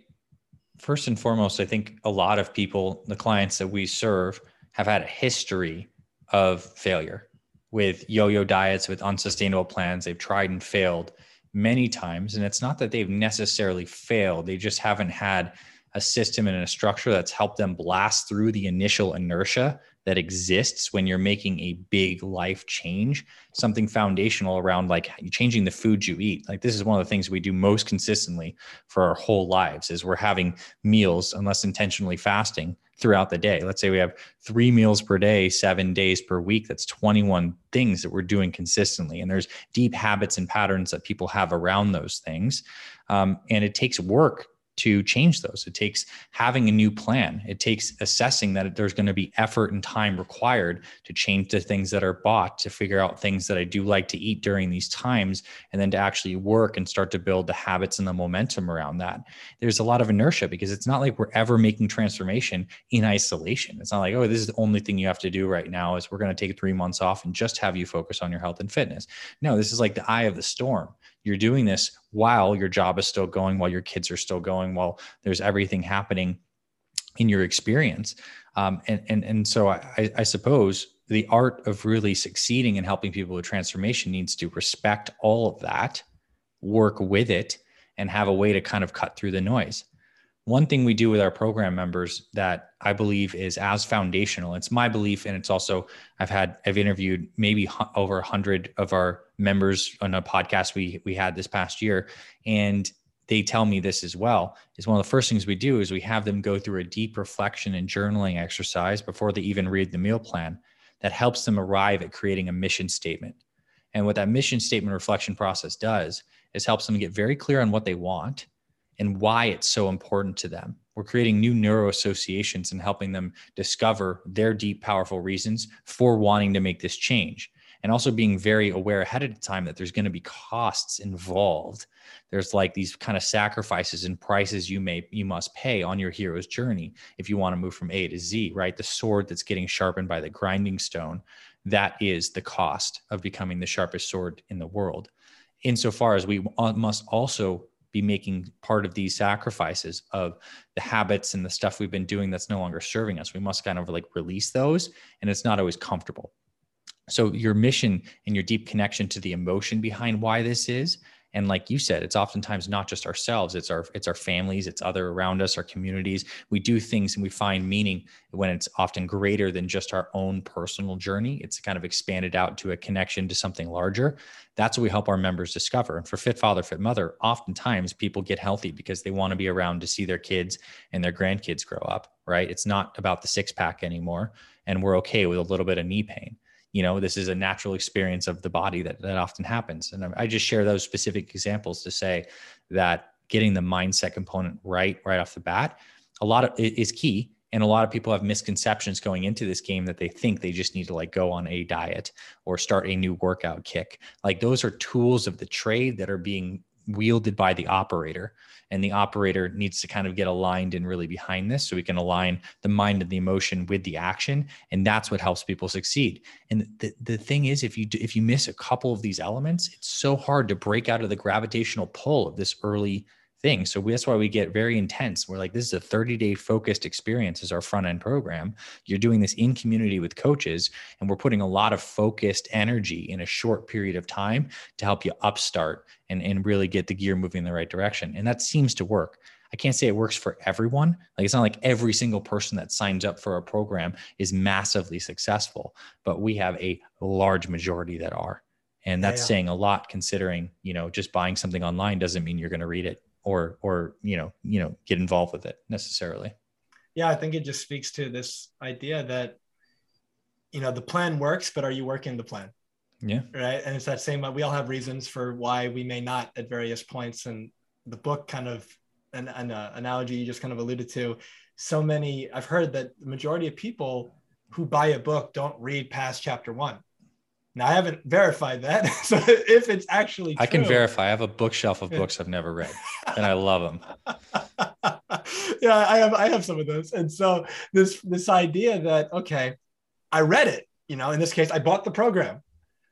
first and foremost, I think a lot of people, the clients that we serve, have had a history of failure with yo-yo diets, with unsustainable plans. They've tried and failed many times. And it's not that they've necessarily failed. They just haven't had a system and a structure that's helped them blast through the initial inertia that exists when you're making a big life change, something foundational around like changing the food you eat. Like this is one of the things we do most consistently for our whole lives is we're having meals, unless intentionally fasting, throughout the day. Let's say we have 3 meals per day, 7 days per week. That's 21 things that we're doing consistently. And there's deep habits and patterns that people have around those things. And it takes work to change those. It takes having a new plan. It takes assessing that there's going to be effort and time required to change the things that are bought, to figure out things that I do like to eat during these times, and then to actually work and start to build the habits and the momentum around that. There's a lot of inertia because it's not like we're ever making transformation in isolation. It's not like, oh, this is the only thing you have to do right now is we're going to take 3 months off and just have you focus on your health and fitness. No, this is like the eye of the storm. You're doing this while your job is still going, while your kids are still going, while there's everything happening in your experience. And so I suppose the art of really succeeding and helping people with transformation needs to respect all of that, work with it, and have a way to kind of cut through the noise. One thing we do with our program members that I believe is as foundational, it's my belief, and it's also, I've interviewed maybe over 100 of our members on a podcast we had this past year, and they tell me this as well, is one of the first things we do is we have them go through a deep reflection and journaling exercise before they even read the meal plan that helps them arrive at creating a mission statement. And what that mission statement reflection process does is helps them get very clear on what they want and why it's so important to them. We're creating new neuro associations and helping them discover their deep, powerful reasons for wanting to make this change. And also being very aware ahead of time that there's going to be costs involved. There's like these kind of sacrifices and prices you must pay on your hero's journey if you want to move from A to Z, right? The sword that's getting sharpened by the grinding stone, that is the cost of becoming the sharpest sword in the world. Insofar as we must also be making part of these sacrifices of the habits and the stuff we've been doing that's no longer serving us. We must kind of like release those, and it's not always comfortable. So your mission and your deep connection to the emotion behind why this is, and like you said, it's oftentimes not just ourselves, it's our families, it's other around us, our communities. We do things and we find meaning when it's often greater than just our own personal journey. It's kind of expanded out to a connection to something larger. That's what we help our members discover. And for Fit Father, Fit Mother, oftentimes people get healthy because they want to be around to see their kids and their grandkids grow up, right? It's not about the six pack anymore. And we're okay with a little bit of knee pain. You know, this is a natural experience of the body that often happens. And I just share those specific examples to say that getting the mindset component right off the bat, a lot of it is key. And a lot of people have misconceptions going into this game that they think they just need to like go on a diet or start a new workout kick. Like those are tools of the trade that are being wielded by the operator, and the operator needs to kind of get aligned and really behind this so we can align the mind and the emotion with the action. And that's what helps people succeed. And the thing is, if you miss a couple of these elements, it's so hard to break out of the gravitational pull of this early thing. So that's why we get very intense. We're like, this is a 30-day focused experience as our front end program. You're doing this in community with coaches, and we're putting a lot of focused energy in a short period of time to help you upstart and really get the gear moving in the right direction. And that seems to work. I can't say it works for everyone. Like it's not like every single person that signs up for a program is massively successful, but we have a large majority that are. And that's saying a lot considering, you know, just buying something online doesn't mean you're going to read it or, you know, get involved with it necessarily. Yeah. I think it just speaks to this idea that, you know, the plan works, but are you working the plan? Yeah. Right. And it's that same, we all have reasons for why we may not at various points. And the book kind of, an analogy you just kind of alluded to, so many, I've heard that the majority of people who buy a book don't read past chapter one. Now, I haven't verified that. So if it's actually true, I can verify. I have a bookshelf of books I've never read and I love them. Yeah, I have some of those. And so this idea that, okay, I read it, you know, in this case, I bought the program,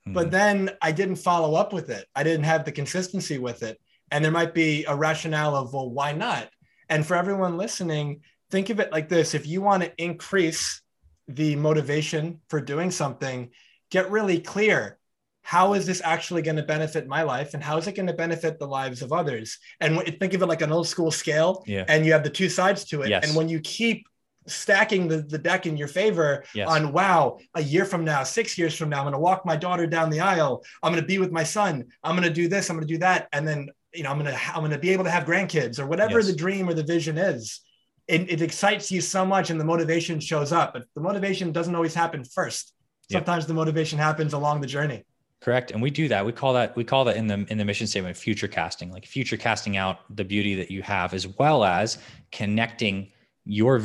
but then I didn't follow up with it. I didn't have the consistency with it. And there might be a rationale of, well, why not? And for everyone listening, think of it like this. If you want to increase the motivation for doing something, get really clear. How is this actually going to benefit my life? And how is it going to benefit the lives of others? And think of it like an old school scale. Yeah. And you have the two sides to it. Yes. And when you keep stacking the deck in your favor, yes, on, wow, a year from now, 6 years from now, I'm going to walk my daughter down the aisle. I'm going to be with my son. I'm going to do this. I'm going to do that. And then, you know, I'm going to be able to have grandkids or whatever, yes, the dream or the vision is. It excites you so much. And the motivation shows up, but the motivation doesn't always happen first. Sometimes the motivation happens along the journey. Correct. And we do that. We call that in the mission statement, future casting, like future casting out the beauty that you have, as well as connecting your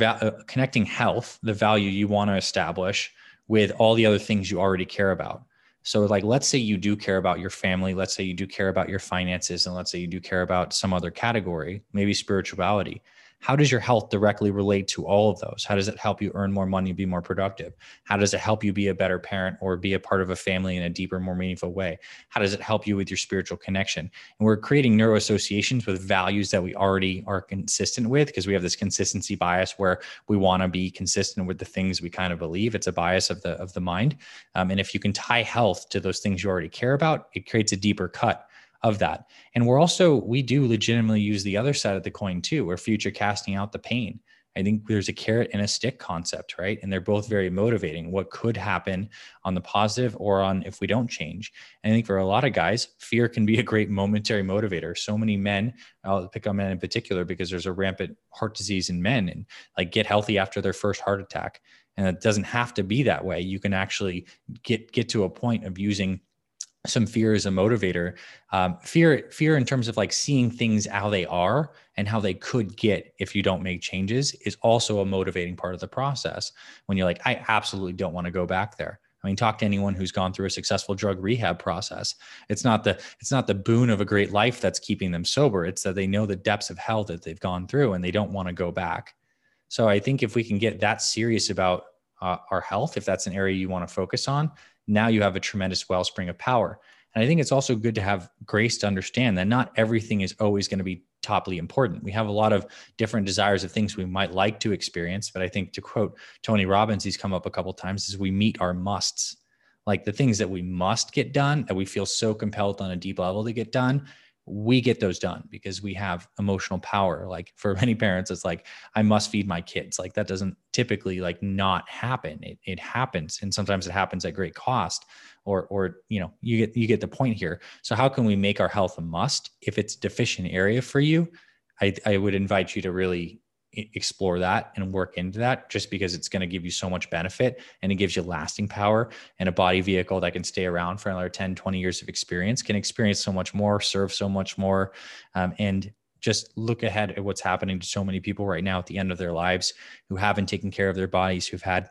connecting health, the value you want to establish, with all the other things you already care about. So like, let's say you do care about your family. Let's say you do care about your finances. And let's say you do care about some other category, maybe spirituality. How does your health directly relate to all of those? How does it help you earn more money, be more productive? How does it help you be a better parent or be a part of a family in a deeper, more meaningful way? How does it help you with your spiritual connection? And we're creating neuro associations with values that we already are consistent with, because we have this consistency bias where we want to be consistent with the things we kind of believe. It's a bias of the mind. And if you can tie health to those things you already care about, it creates a deeper cut of that. And we're also, we do legitimately use the other side of the coin too. We're future casting out the pain. I think there's a carrot and a stick concept, right? And they're both very motivating. What could happen on the positive or on if we don't change? And I think for a lot of guys, fear can be a great momentary motivator. So many men, I'll pick on men in particular because there's a rampant heart disease in men and like get healthy after their first heart attack. And it doesn't have to be that way. You can actually get to a point of using some fear as a motivator, fear in terms of like seeing things how they are and how they could get if you don't make changes is also a motivating part of the process. When you're like, I absolutely don't want to go back there. I mean, talk to anyone who's gone through a successful drug rehab process. It's not the boon of a great life that's keeping them sober. It's that they know the depths of hell that they've gone through and they don't want to go back. So I think if we can get that serious about our health, if that's an area you want to focus on, now you have a tremendous wellspring of power. And I think it's also good to have grace to understand that not everything is always going to be toply important. We have a lot of different desires of things we might like to experience. But I think to quote Tony Robbins, he's come up a couple of times, is we meet our musts, like the things that we must get done that we feel so compelled on a deep level to get done. We get those done because we have emotional power. Like for many parents, it's like, I must feed my kids. Like that doesn't typically like not happen. It happens. And sometimes it happens at great cost or, you know, you get the point here. So how can we make our health a must? If it's a deficient area for you, I would invite you to really explore that and work into that just because it's going to give you so much benefit and it gives you lasting power and a body vehicle that can stay around for another 10, 20 years of experience, can experience so much more, serve so much more. And just look ahead at what's happening to so many people right now at the end of their lives who haven't taken care of their bodies, who've had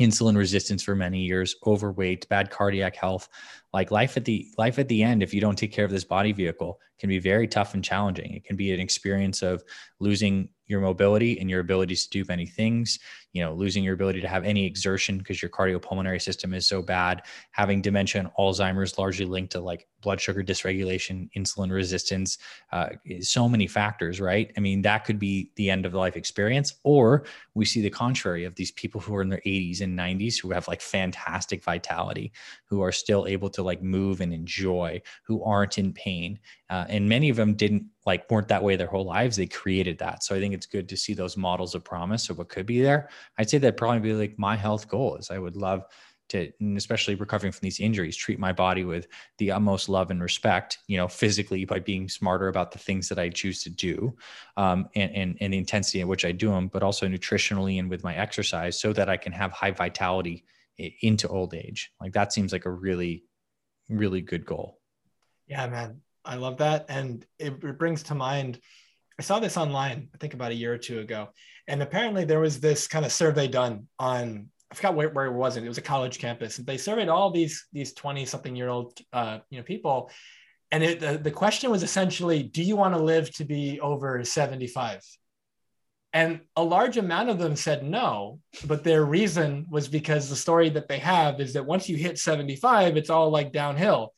insulin resistance for many years, overweight, bad cardiac health, like life at the end, if you don't take care of this body vehicle, can be very tough and challenging. It can be an experience of losing your mobility and your ability to do many things, you know, losing your ability to have any exertion because your cardiopulmonary system is so bad, having dementia and Alzheimer's largely linked to like blood sugar dysregulation, insulin resistance, so many factors, right? I mean, that could be the end of the life experience, or we see the contrary of these people who are in their 80s and 90s who have like fantastic vitality, who are still able to like move and enjoy, who aren't in pain. And many of them weren't that way their whole lives. They created that. So I think it's good to see those models of promise of what could be there. I'd say that'd probably be like my health goal is I would love to, and especially recovering from these injuries, treat my body with the utmost love and respect, you know, physically by being smarter about the things that I choose to do and the intensity at which I do them, but also nutritionally and with my exercise so that I can have high vitality into old age. Like that seems like a really, really good goal. Yeah, man. I love that. And it brings to mind, I saw this online, I think about a year or two ago. And apparently there was this kind of survey done on, I forgot where it was. It was a college campus. And they surveyed all these 20 something year old people. And the question was essentially, do you want to live to be over 75? And a large amount of them said no, but their reason was because the story that they have is that once you hit 75, it's all like downhill.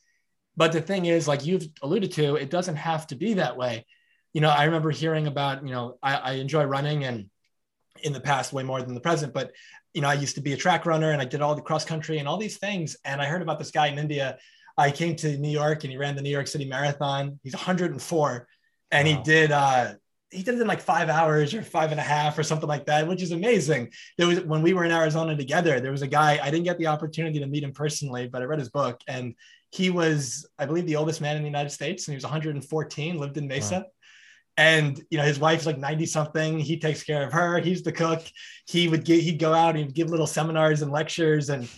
But the thing is, like you've alluded to, it doesn't have to be that way. You know, I remember hearing about, you know, I enjoy running and in the past way more than the present, but, you know, I used to be a track runner and I did all the cross country and all these things. And I heard about this guy in India. I came to New York and he ran the New York City Marathon. He's 104 and wow. He did it in like 5 hours or 5.5 or something like that, which is amazing. There was, when we were in Arizona together, there was a guy, I didn't get the opportunity to meet him personally, but I read his book and he was, I believe, the oldest man in the United States, and he was 114, lived in Mesa. Wow. And, you know, his wife's like 90 something. He takes care of her. He's the cook. He'd go out and he'd give little seminars and lectures. And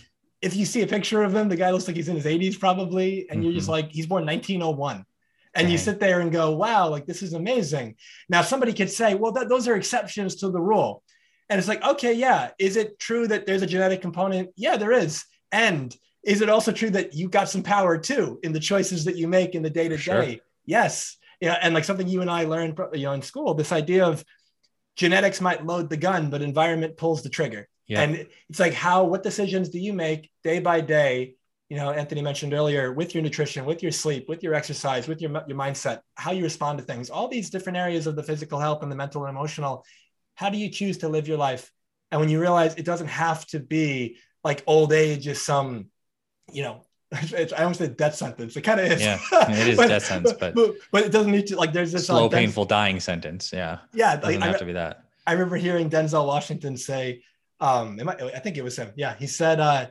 if you see a picture of him, the guy looks like he's in his 80s probably. And You're just like, he's born 1901. And You sit there and go, wow, like this is amazing. Now, somebody could say, well, those are exceptions to the rule. And it's like, okay, yeah. Is it true that there's a genetic component? Yeah, there is. And is it also true that you got some power too in the choices that you make in the day to day? Yes. Yeah. And like something you and I learned, you know, in school, this idea of genetics might load the gun, but environment pulls the trigger. Yeah. And it's like what decisions do you make day by day? You know, Anthony mentioned earlier with your nutrition, with your sleep, with your exercise, with your mindset, how you respond to things, all these different areas of the physical health and the mental and emotional, how do you choose to live your life? And when you realize it doesn't have to be like old age is some, you know, I almost said death sentence. It kind of is. Yeah, it is death sentence, but it doesn't need to, like, there's this slow, painful dying sentence. Yeah. Yeah. It doesn't have to be that. I remember hearing Denzel Washington say, I think it was him. Yeah. He said,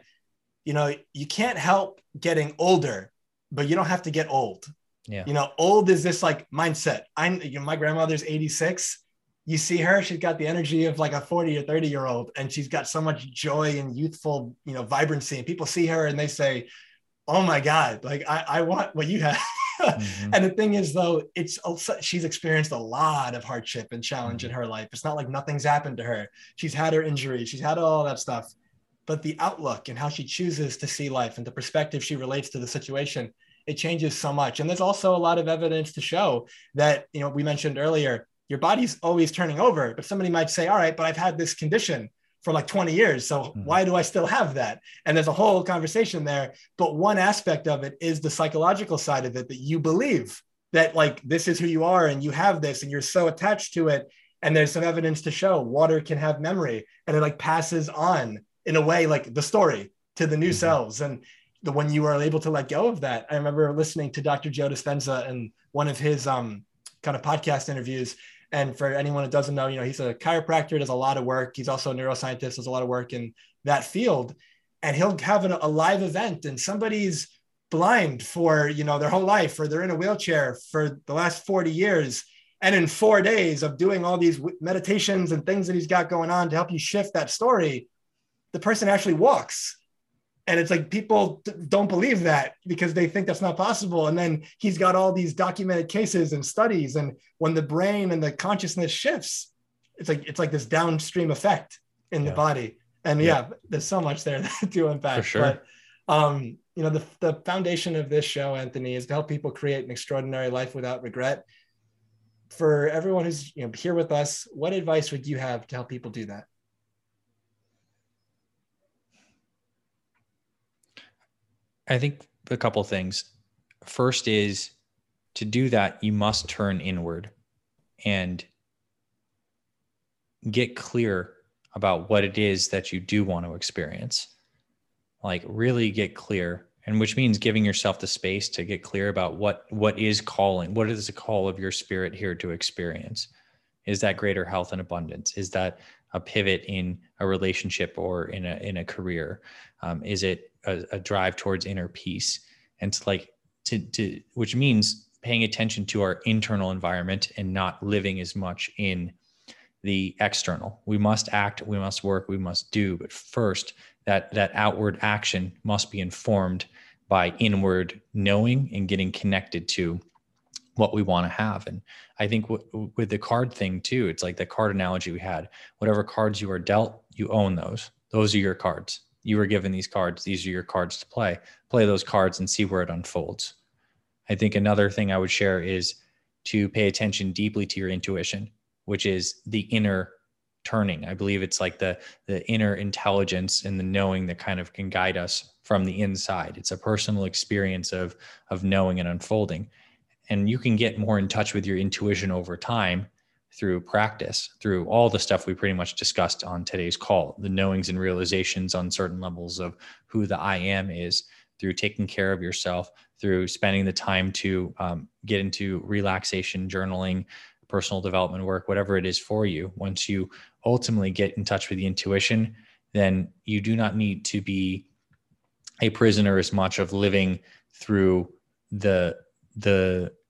you know, you can't help getting older, but you don't have to get old. Yeah. You know, old is this like mindset. My grandmother's 86. You see her, she's got the energy of like a 40 or 30 year old, and she's got so much joy and youthful, you know, vibrancy, and people see her and they say, oh my God, like I want what you have. Mm-hmm. And the thing is though, she's experienced a lot of hardship and challenge mm-hmm. in her life. It's not like nothing's happened to her. She's had her injuries, she's had all that stuff, but the outlook and how she chooses to see life and the perspective she relates to the situation, it changes so much. And there's also a lot of evidence to show that, you know, we mentioned earlier, your body's always turning over, but somebody might say, all right, but I've had this condition for like 20 years. So mm-hmm. why do I still have that? And there's a whole conversation there, but one aspect of it is the psychological side of it, that you believe that like, this is who you are and you have this and you're so attached to it. And there's some evidence to show water can have memory, and it like passes on in a way, like the story to the new mm-hmm. cells. And when you are able to let go of that, I remember listening to Dr. Joe Dispenza and one of his kind of podcast interviews. And for anyone that doesn't know, you know, he's a chiropractor, does a lot of work. He's also a neuroscientist, does a lot of work in that field. And he'll have a live event, and somebody's blind for, you know, their whole life, or they're in a wheelchair for the last 40 years. And in 4 days of doing all these meditations and things that he's got going on to help you shift that story, the person actually walks. And it's like, people don't believe that because they think that's not possible. And then he's got all these documented cases and studies. And when the brain and the consciousness shifts, it's like this downstream effect in the body. And there's so much there to unpack. For sure. But, you know, the foundation of this show, Anthony, is to help people create an extraordinary life without regret. For everyone who's, you know, here with us, what advice would you have to help people do that? I think a couple of things. First is, to do that, you must turn inward and get clear about what it is that you do want to experience. Like, really get clear, and which means giving yourself the space to get clear about what is calling, what is the call of your spirit here to experience? Is that greater health and abundance? Is that a pivot in a relationship or in a career? Is it a drive towards inner peace? And it's like which means paying attention to our internal environment and not living as much in the external. We must act, we must work, we must do, but first that outward action must be informed by inward knowing and getting connected to what we want to have. And I think with the card thing too, it's like the card analogy we had. Whatever cards you are dealt, you own those. Those are your cards. You were given these cards. These are your cards to play. Play those cards and see where it unfolds. I think another thing I would share is to pay attention deeply to your intuition, which is the inner turning. I believe it's like the inner intelligence and the knowing that kind of can guide us from the inside. It's a personal experience of knowing and unfolding. And you can get more in touch with your intuition over time through practice, through all the stuff we pretty much discussed on today's call, the knowings and realizations on certain levels of who the I am is, through taking care of yourself, through spending the time to get into relaxation, journaling, personal development work, whatever it is for you. Once you ultimately get in touch with the intuition, then you do not need to be a prisoner as much of living through the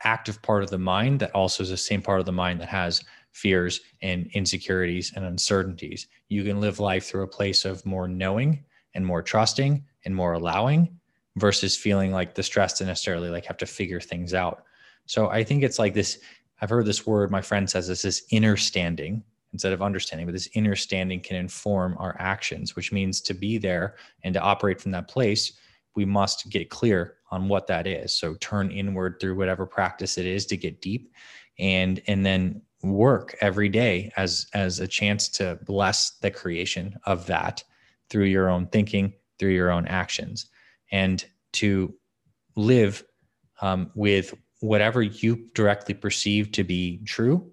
active part of the mind that also is the same part of the mind that has fears and insecurities and uncertainties. You can live life through a place of more knowing and more trusting and more allowing, versus feeling like the stress to necessarily like have to figure things out. So I think it's like this, I've heard this word, my friend says this inner standing instead of understanding, but this inner standing can inform our actions, which means to be there and to operate from that place, we must get clear on what that is. So turn inward through whatever practice it is to get deep, and then work every day as a chance to bless the creation of that through your own thinking, through your own actions, and to live with whatever you directly perceive to be true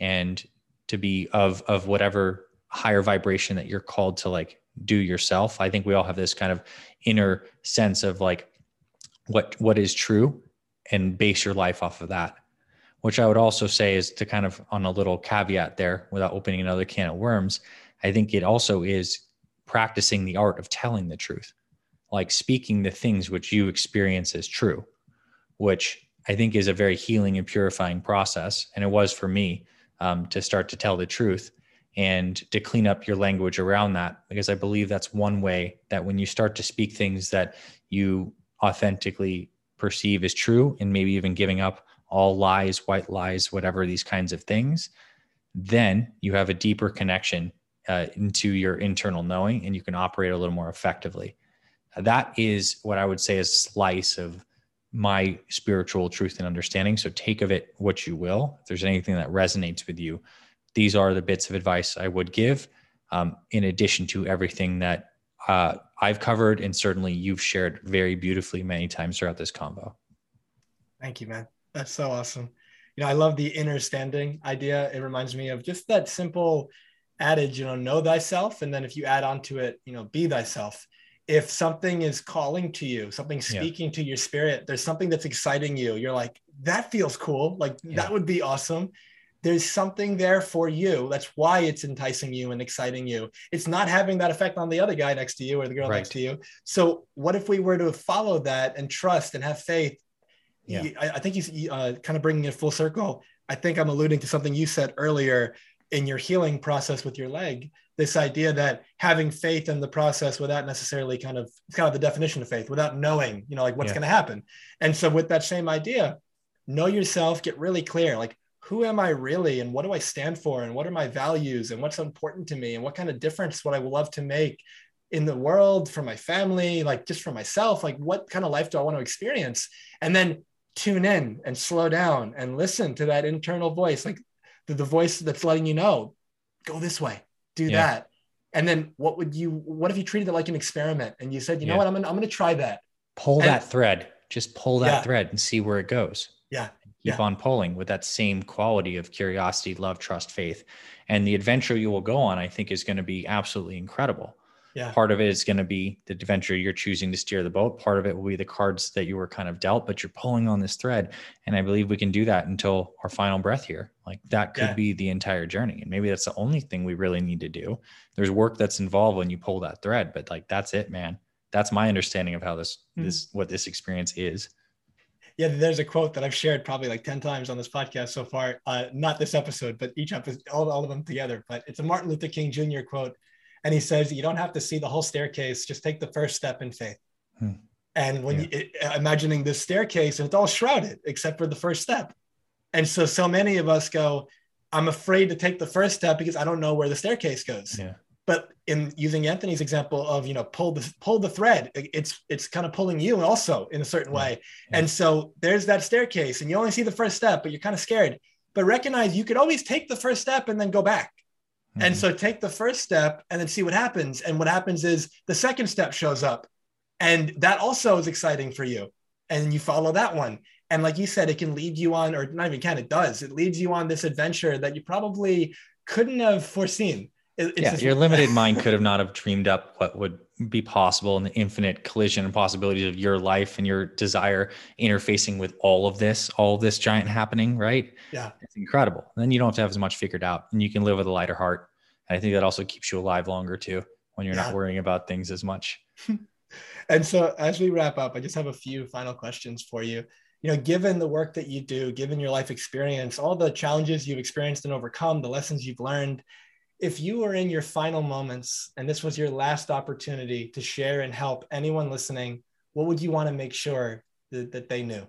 and to be of whatever higher vibration that you're called to like do yourself. I think we all have this kind of inner sense of like, what is true and base your life off of that, which I would also say is to kind of on a little caveat there without opening another can of worms. I think it also is practicing the art of telling the truth, like speaking the things which you experience as true, which I think is a very healing and purifying process. And it was for me to start to tell the truth and to clean up your language around that, because I believe that's one way that when you start to speak things that you authentically perceive as true, and maybe even giving up all lies, white lies, whatever, these kinds of things, then you have a deeper connection into your internal knowing, and you can operate a little more effectively. That is what I would say is a slice of my spiritual truth and understanding. So take of it what you will. If there's anything that resonates with you, these are the bits of advice I would give, in addition to everything that I've covered, and certainly you've shared very beautifully many times throughout this convo. Thank you, man. That's so awesome. You know, I love the inner standing idea. It reminds me of just that simple adage, you know thyself. And then if you add on to it, you know, be thyself. If something is calling to you, something's speaking to your spirit, there's something that's exciting you, you're like, that feels cool. Like that would be awesome. There's something there for you. That's why it's enticing you and exciting you. It's not having that effect on the other guy next to you or the girl next to you. So what if we were to follow that and trust and have faith? Yeah. I think he's kind of bringing it full circle. I think I'm alluding to something you said earlier in your healing process with your leg, this idea that having faith in the process without necessarily kind of the definition of faith, without knowing, you know, like what's going to happen. And so with that same idea, know yourself, get really clear, like, who am I really? And what do I stand for? And what are my values? And what's important to me? And what kind of difference would I love to make in the world, for my family, like just for myself, like what kind of life do I want to experience? And then tune in and slow down and listen to that internal voice, like the voice that's letting you know, go this way, do that. And then what if you treated it like an experiment and you said, you know what, I'm going to try that. Pull that thread and see where it goes. Yeah. Keep on pulling with that same quality of curiosity, love, trust, faith. And the adventure you will go on, I think, is going to be absolutely incredible. Yeah. Part of it is going to be the adventure you're choosing to steer the boat. Part of it will be the cards that you were kind of dealt, but you're pulling on this thread. And I believe we can do that until our final breath here. Like that could be the entire journey. And maybe that's the only thing we really need to do. There's work that's involved when you pull that thread, but like, that's it, man. That's my understanding of how what this experience is. Yeah, there's a quote that I've shared probably like 10 times on this podcast so far. Not this episode, but each episode, all of them together. But it's a Martin Luther King Jr. quote. And he says, you don't have to see the whole staircase, just take the first step in faith. And when you imagining this staircase, and it's all shrouded except for the first step. And so many of us go, I'm afraid to take the first step because I don't know where the staircase goes. Yeah. But in using Anthony's example of, you know, pull the thread, it's kind of pulling you also in a certain way. Yeah. And so there's that staircase and you only see the first step, but you're kind of scared, but recognize you could always take the first step and then go back. And so take the first step and then see what happens. And what happens is the second step shows up, and that also is exciting for you. And you follow that one. And like you said, it can lead you on, or not even can, it does. It leads you on this adventure that you probably couldn't have foreseen. Your limited mind could have not have dreamed up what would be possible, and the infinite collision and possibilities of your life and your desire interfacing with all of this giant happening, right? Yeah. It's incredible. And then you don't have to have as much figured out, and you can live with a lighter heart. And I think that also keeps you alive longer too, when you're not worrying about things as much. And so as we wrap up, I just have a few final questions for you. You know, given the work that you do, given your life experience, all the challenges you've experienced and overcome, the lessons you've learned, if you were in your final moments and this was your last opportunity to share and help anyone listening, what would you want to make sure that they knew?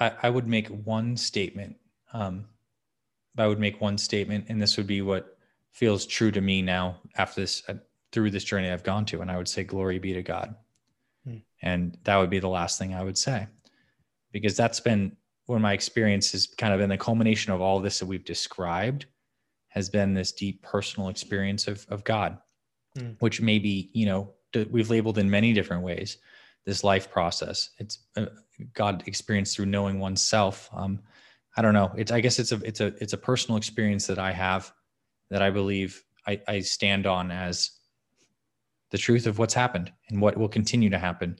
I would make one statement. And this would be what feels true to me now after this, through this journey I've gone to. And I would say, glory be to God. And that would be the last thing I would say, because that's been one of my experiences, kind of in the culmination of all this that we've described, has been this deep personal experience of God, which maybe, you know, we've labeled in many different ways, this life process. It's God experienced through knowing oneself. I don't know. I guess it's a personal experience that I have that I believe I stand on as the truth of what's happened and what will continue to happen.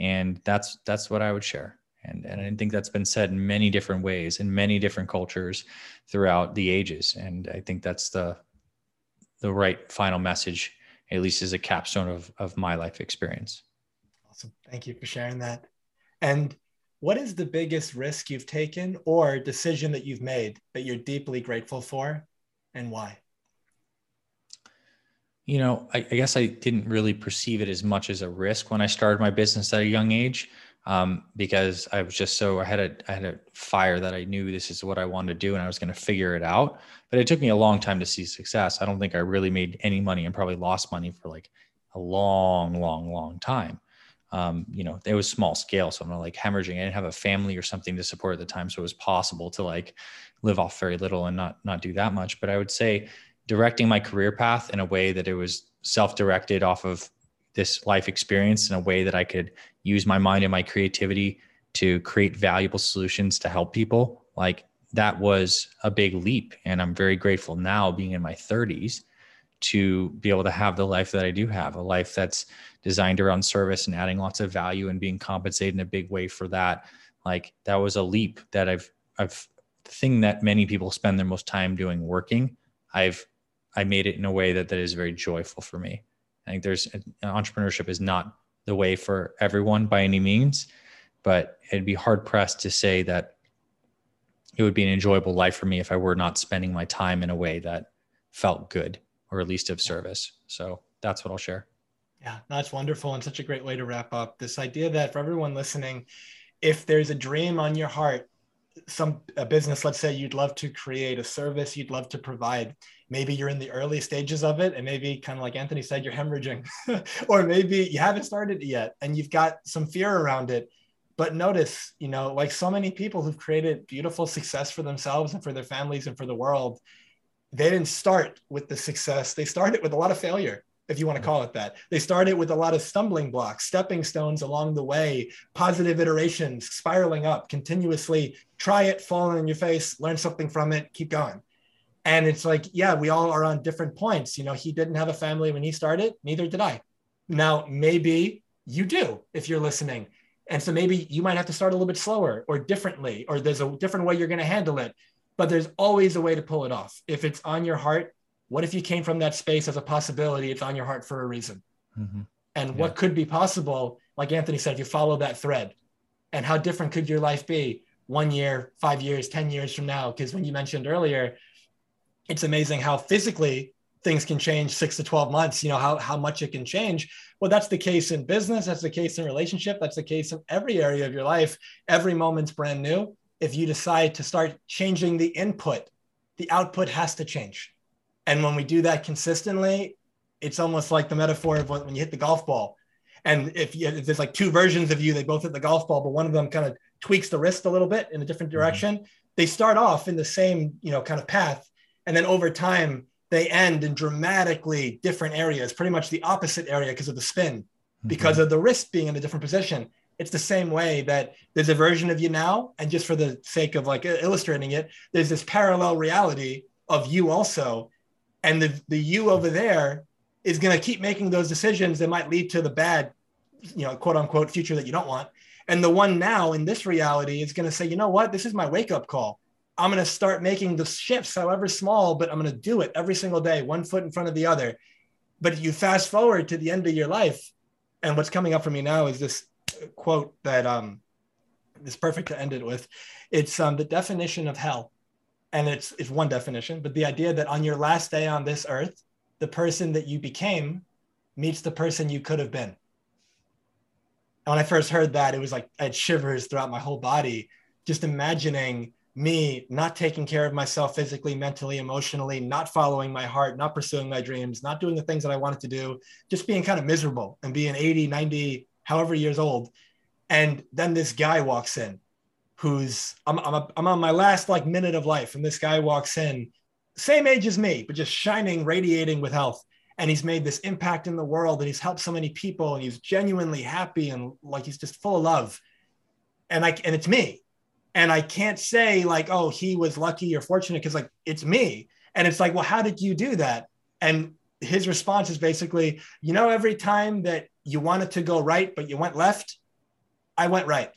And that's what I would share. And I think that's been said in many different ways, in many different cultures throughout the ages. And I think that's the right final message, at least as a capstone of my life experience. Awesome. Thank you for sharing that. And what is the biggest risk you've taken or decision that you've made that you're deeply grateful for, and why? You know, I guess I didn't really perceive it as much as a risk when I started my business at a young age, because I was just so, I had a fire that I knew this is what I wanted to do and I was going to figure it out. But it took me a long time to see success. I don't think I really made any money and probably lost money for like a long time. You know, it was small scale, so I'm not like hemorrhaging. I didn't have a family or something to support at the time, so it was possible to like live off very little and not do that much. But I would say directing my career path in a way that it was self-directed off of this life experience, in a way that I could use my mind and my creativity to create valuable solutions to help people, like that was a big leap. And I'm very grateful now, being in my 30s, to be able to have the life that I do have, a life that's designed around service and adding lots of value and being compensated in a big way for that. Like that was a leap that I've the thing that many people spend their most time doing working. I made it in a way that is very joyful for me. I think entrepreneurship is not the way for everyone by any means, but it'd be hard pressed to say that it would be an enjoyable life for me if I were not spending my time in a way that felt good, or at least of service. So that's what I'll share. Yeah, that's wonderful. And such a great way to wrap up this idea that for everyone listening, if there's a dream on your heart, a business, let's say you'd love to create, a service you'd love to provide. Maybe you're in the early stages of it, and maybe kind of like Anthony said, you're hemorrhaging, or maybe you haven't started it yet and you've got some fear around it. But notice, you know, like so many people who've created beautiful success for themselves and for their families and for the world, they didn't start with the success. They started with a lot of failure, if you want to call it that. They started with a lot of stumbling blocks, stepping stones along the way, positive iterations, spiraling up continuously, try it, fall on your face, learn something from it, keep going. And it's like, yeah, we all are on different points. You know, he didn't have a family when he started, neither did I. Now, maybe you do, if you're listening. And so maybe you might have to start a little bit slower or differently, or there's a different way you're going to handle it, but there's always a way to pull it off. If it's on your heart, what if you came from that space as a possibility? It's on your heart for a reason. Mm-hmm. And yeah, what could be possible, like Anthony said, if you follow that thread, and how different could your life be 1 year, 5 years, 10 years from now? Because when you mentioned earlier, it's amazing how physically things can change 6 to 12 months, you know, how much it can change. Well, that's the case in business. That's the case in relationship. That's the case in every area of your life. Every moment's brand new. If you decide to start changing the input, the output has to change. And when we do that consistently, it's almost like the metaphor of when you hit the golf ball. And if there's like two versions of you, they both hit the golf ball, but one of them kind of tweaks the wrist a little bit in a different direction. Mm-hmm. They start off in the same, you know, kind of path. And then over time, they end in dramatically different areas, pretty much the opposite area because of the spin, mm-hmm. because of the wrist being in a different position. It's the same way that there's a version of you now. And just for the sake of like illustrating it, there's this parallel reality of you also. And the you over there is going to keep making those decisions that might lead to the bad, you know, quote unquote future that you don't want. And the one now in this reality is going to say, you know what, this is my wake up call. I'm going to start making the shifts, however small, but I'm going to do it every single day, one foot in front of the other. But you fast forward to the end of your life. And what's coming up for me now is this quote that is perfect to end it with. It's the definition of hell. And it's one definition, but the idea that on your last day on this earth, the person that you became meets the person you could have been. And when I first heard that, it was like, I had shivers throughout my whole body, just imagining me not taking care of myself physically, mentally, emotionally, not following my heart, not pursuing my dreams, not doing the things that I wanted to do, just being kind of miserable and being 80, 90, however years old. And then this guy walks in. I'm on my last like minute of life. And this guy walks in, same age as me, but just shining, radiating with health. And he's made this impact in the world and he's helped so many people and he's genuinely happy. And like, he's just full of love. And it's me. And I can't say like, oh, he was lucky or fortunate, because like, it's me. And it's like, well, how did you do that? And his response is basically, you know, every time that you wanted to go right, but you went left, I went right.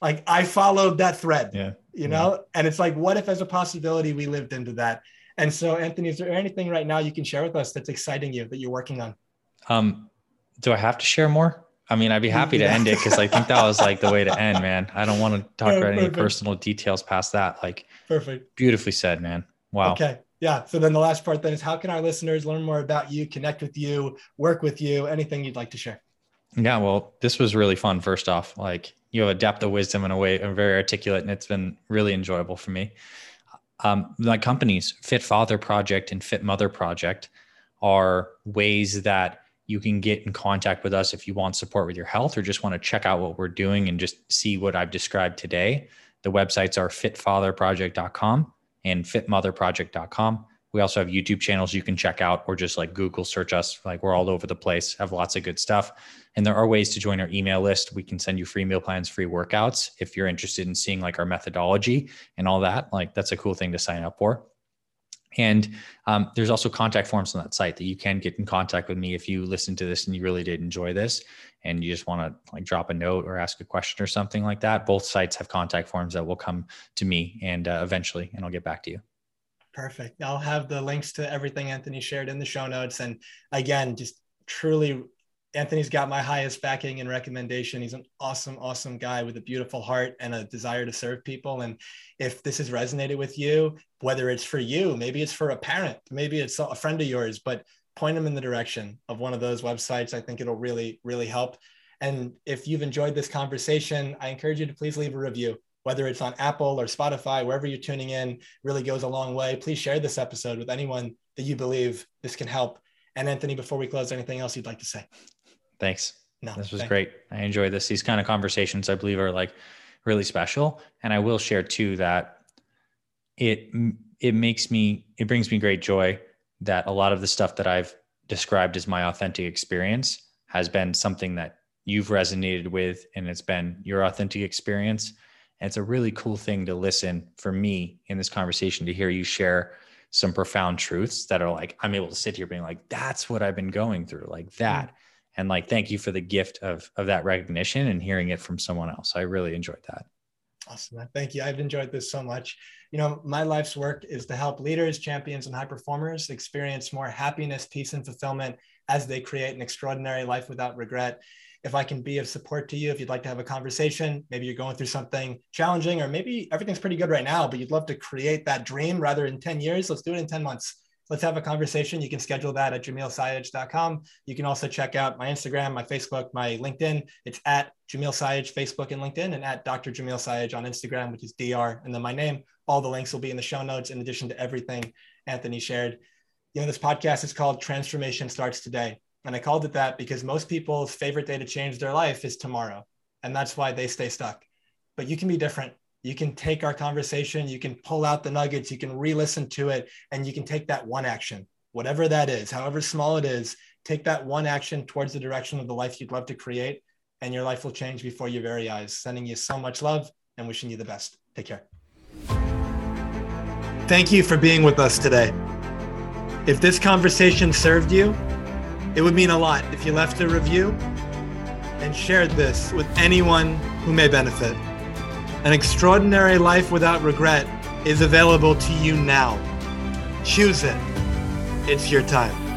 Like I followed that thread, you know, and it's like, what if as a possibility we lived into that? And so Anthony, is there anything right now you can share with us that's exciting you, that you're working on? Do I have to share more? I mean, I'd be happy to end it because I think that was like the way to end, man. I don't want to talk about any personal details past that. Like, perfect. Beautifully said, man. Wow. Okay. Yeah. So then the last part then is, how can our listeners learn more about you, connect with you, work with you, anything you'd like to share? Yeah. Well, this was really fun. First off, like you have a depth of wisdom in a way, and very articulate, and it's been really enjoyable for me. My companies, Fit Father Project and Fit Mother Project, are ways that you can get in contact with us if you want support with your health or just want to check out what we're doing and just see what I've described today. The websites are fitfatherproject.com and fitmotherproject.com. We also have YouTube channels you can check out or just like Google search us. Like we're all over the place, have lots of good stuff. And there are ways to join our email list. We can send you free meal plans, free workouts. If you're interested in seeing like our methodology and all that, like that's a cool thing to sign up for. And there's also contact forms on that site that you can get in contact with me if you listen to this and you really did enjoy this and you just want to like drop a note or ask a question or something like that. Both sites have contact forms that will come to me and eventually, and I'll get back to you. Perfect. I'll have the links to everything Anthony shared in the show notes. And again, just truly, Anthony's got my highest backing and recommendation. He's an awesome, awesome guy with a beautiful heart and a desire to serve people. And if this has resonated with you, whether it's for you, maybe it's for a parent, maybe it's a friend of yours, but point them in the direction of one of those websites. I think it'll really, really help. And if you've enjoyed this conversation, I encourage you to please leave a review, whether it's on Apple or Spotify, wherever you're tuning in, really goes a long way. Please share this episode with anyone that you believe this can help. And Anthony, before we close, anything else you'd like to say? Thanks. No, this was great. I enjoy this. These kind of conversations I believe are like really special. And I will share too, that it brings me great joy that a lot of the stuff that I've described as my authentic experience has been something that you've resonated with, and it's been your authentic experience. And it's a really cool thing to listen for me in this conversation, to hear you share some profound truths that are like, I'm able to sit here being like, that's what I've been going through, like that. Mm-hmm. And like, thank you for the gift of that recognition and hearing it from someone else. I really enjoyed that. Awesome. Thank you. I've enjoyed this so much. You know, my life's work is to help leaders, champions, and high performers experience more happiness, peace, and fulfillment as they create an extraordinary life without regret. If I can be of support to you, if you'd like to have a conversation, maybe you're going through something challenging, or maybe everything's pretty good right now, but you'd love to create that dream rather in 10 years, let's do it in 10 months. Let's have a conversation. You can schedule that at jamilsayegh.com. You can also check out my Instagram, my Facebook, my LinkedIn. It's at Jamil Sayegh, Facebook and LinkedIn, and at Dr. Jamil Sayegh on Instagram, which is DR, and then my name. All the links will be in the show notes in addition to everything Anthony shared. You know, this podcast is called Transformation Starts Today. And I called it that because most people's favorite day to change their life is tomorrow. And that's why they stay stuck. But you can be different. You can take our conversation, you can pull out the nuggets, you can re-listen to it, and you can take that one action, whatever that is, however small it is, take that one action towards the direction of the life you'd love to create, and your life will change before your very eyes. Sending you so much love and wishing you the best. Take care. Thank you for being with us today. If this conversation served you, it would mean a lot if you left a review and shared this with anyone who may benefit. An extraordinary life without regret is available to you now. Choose it. It's your time.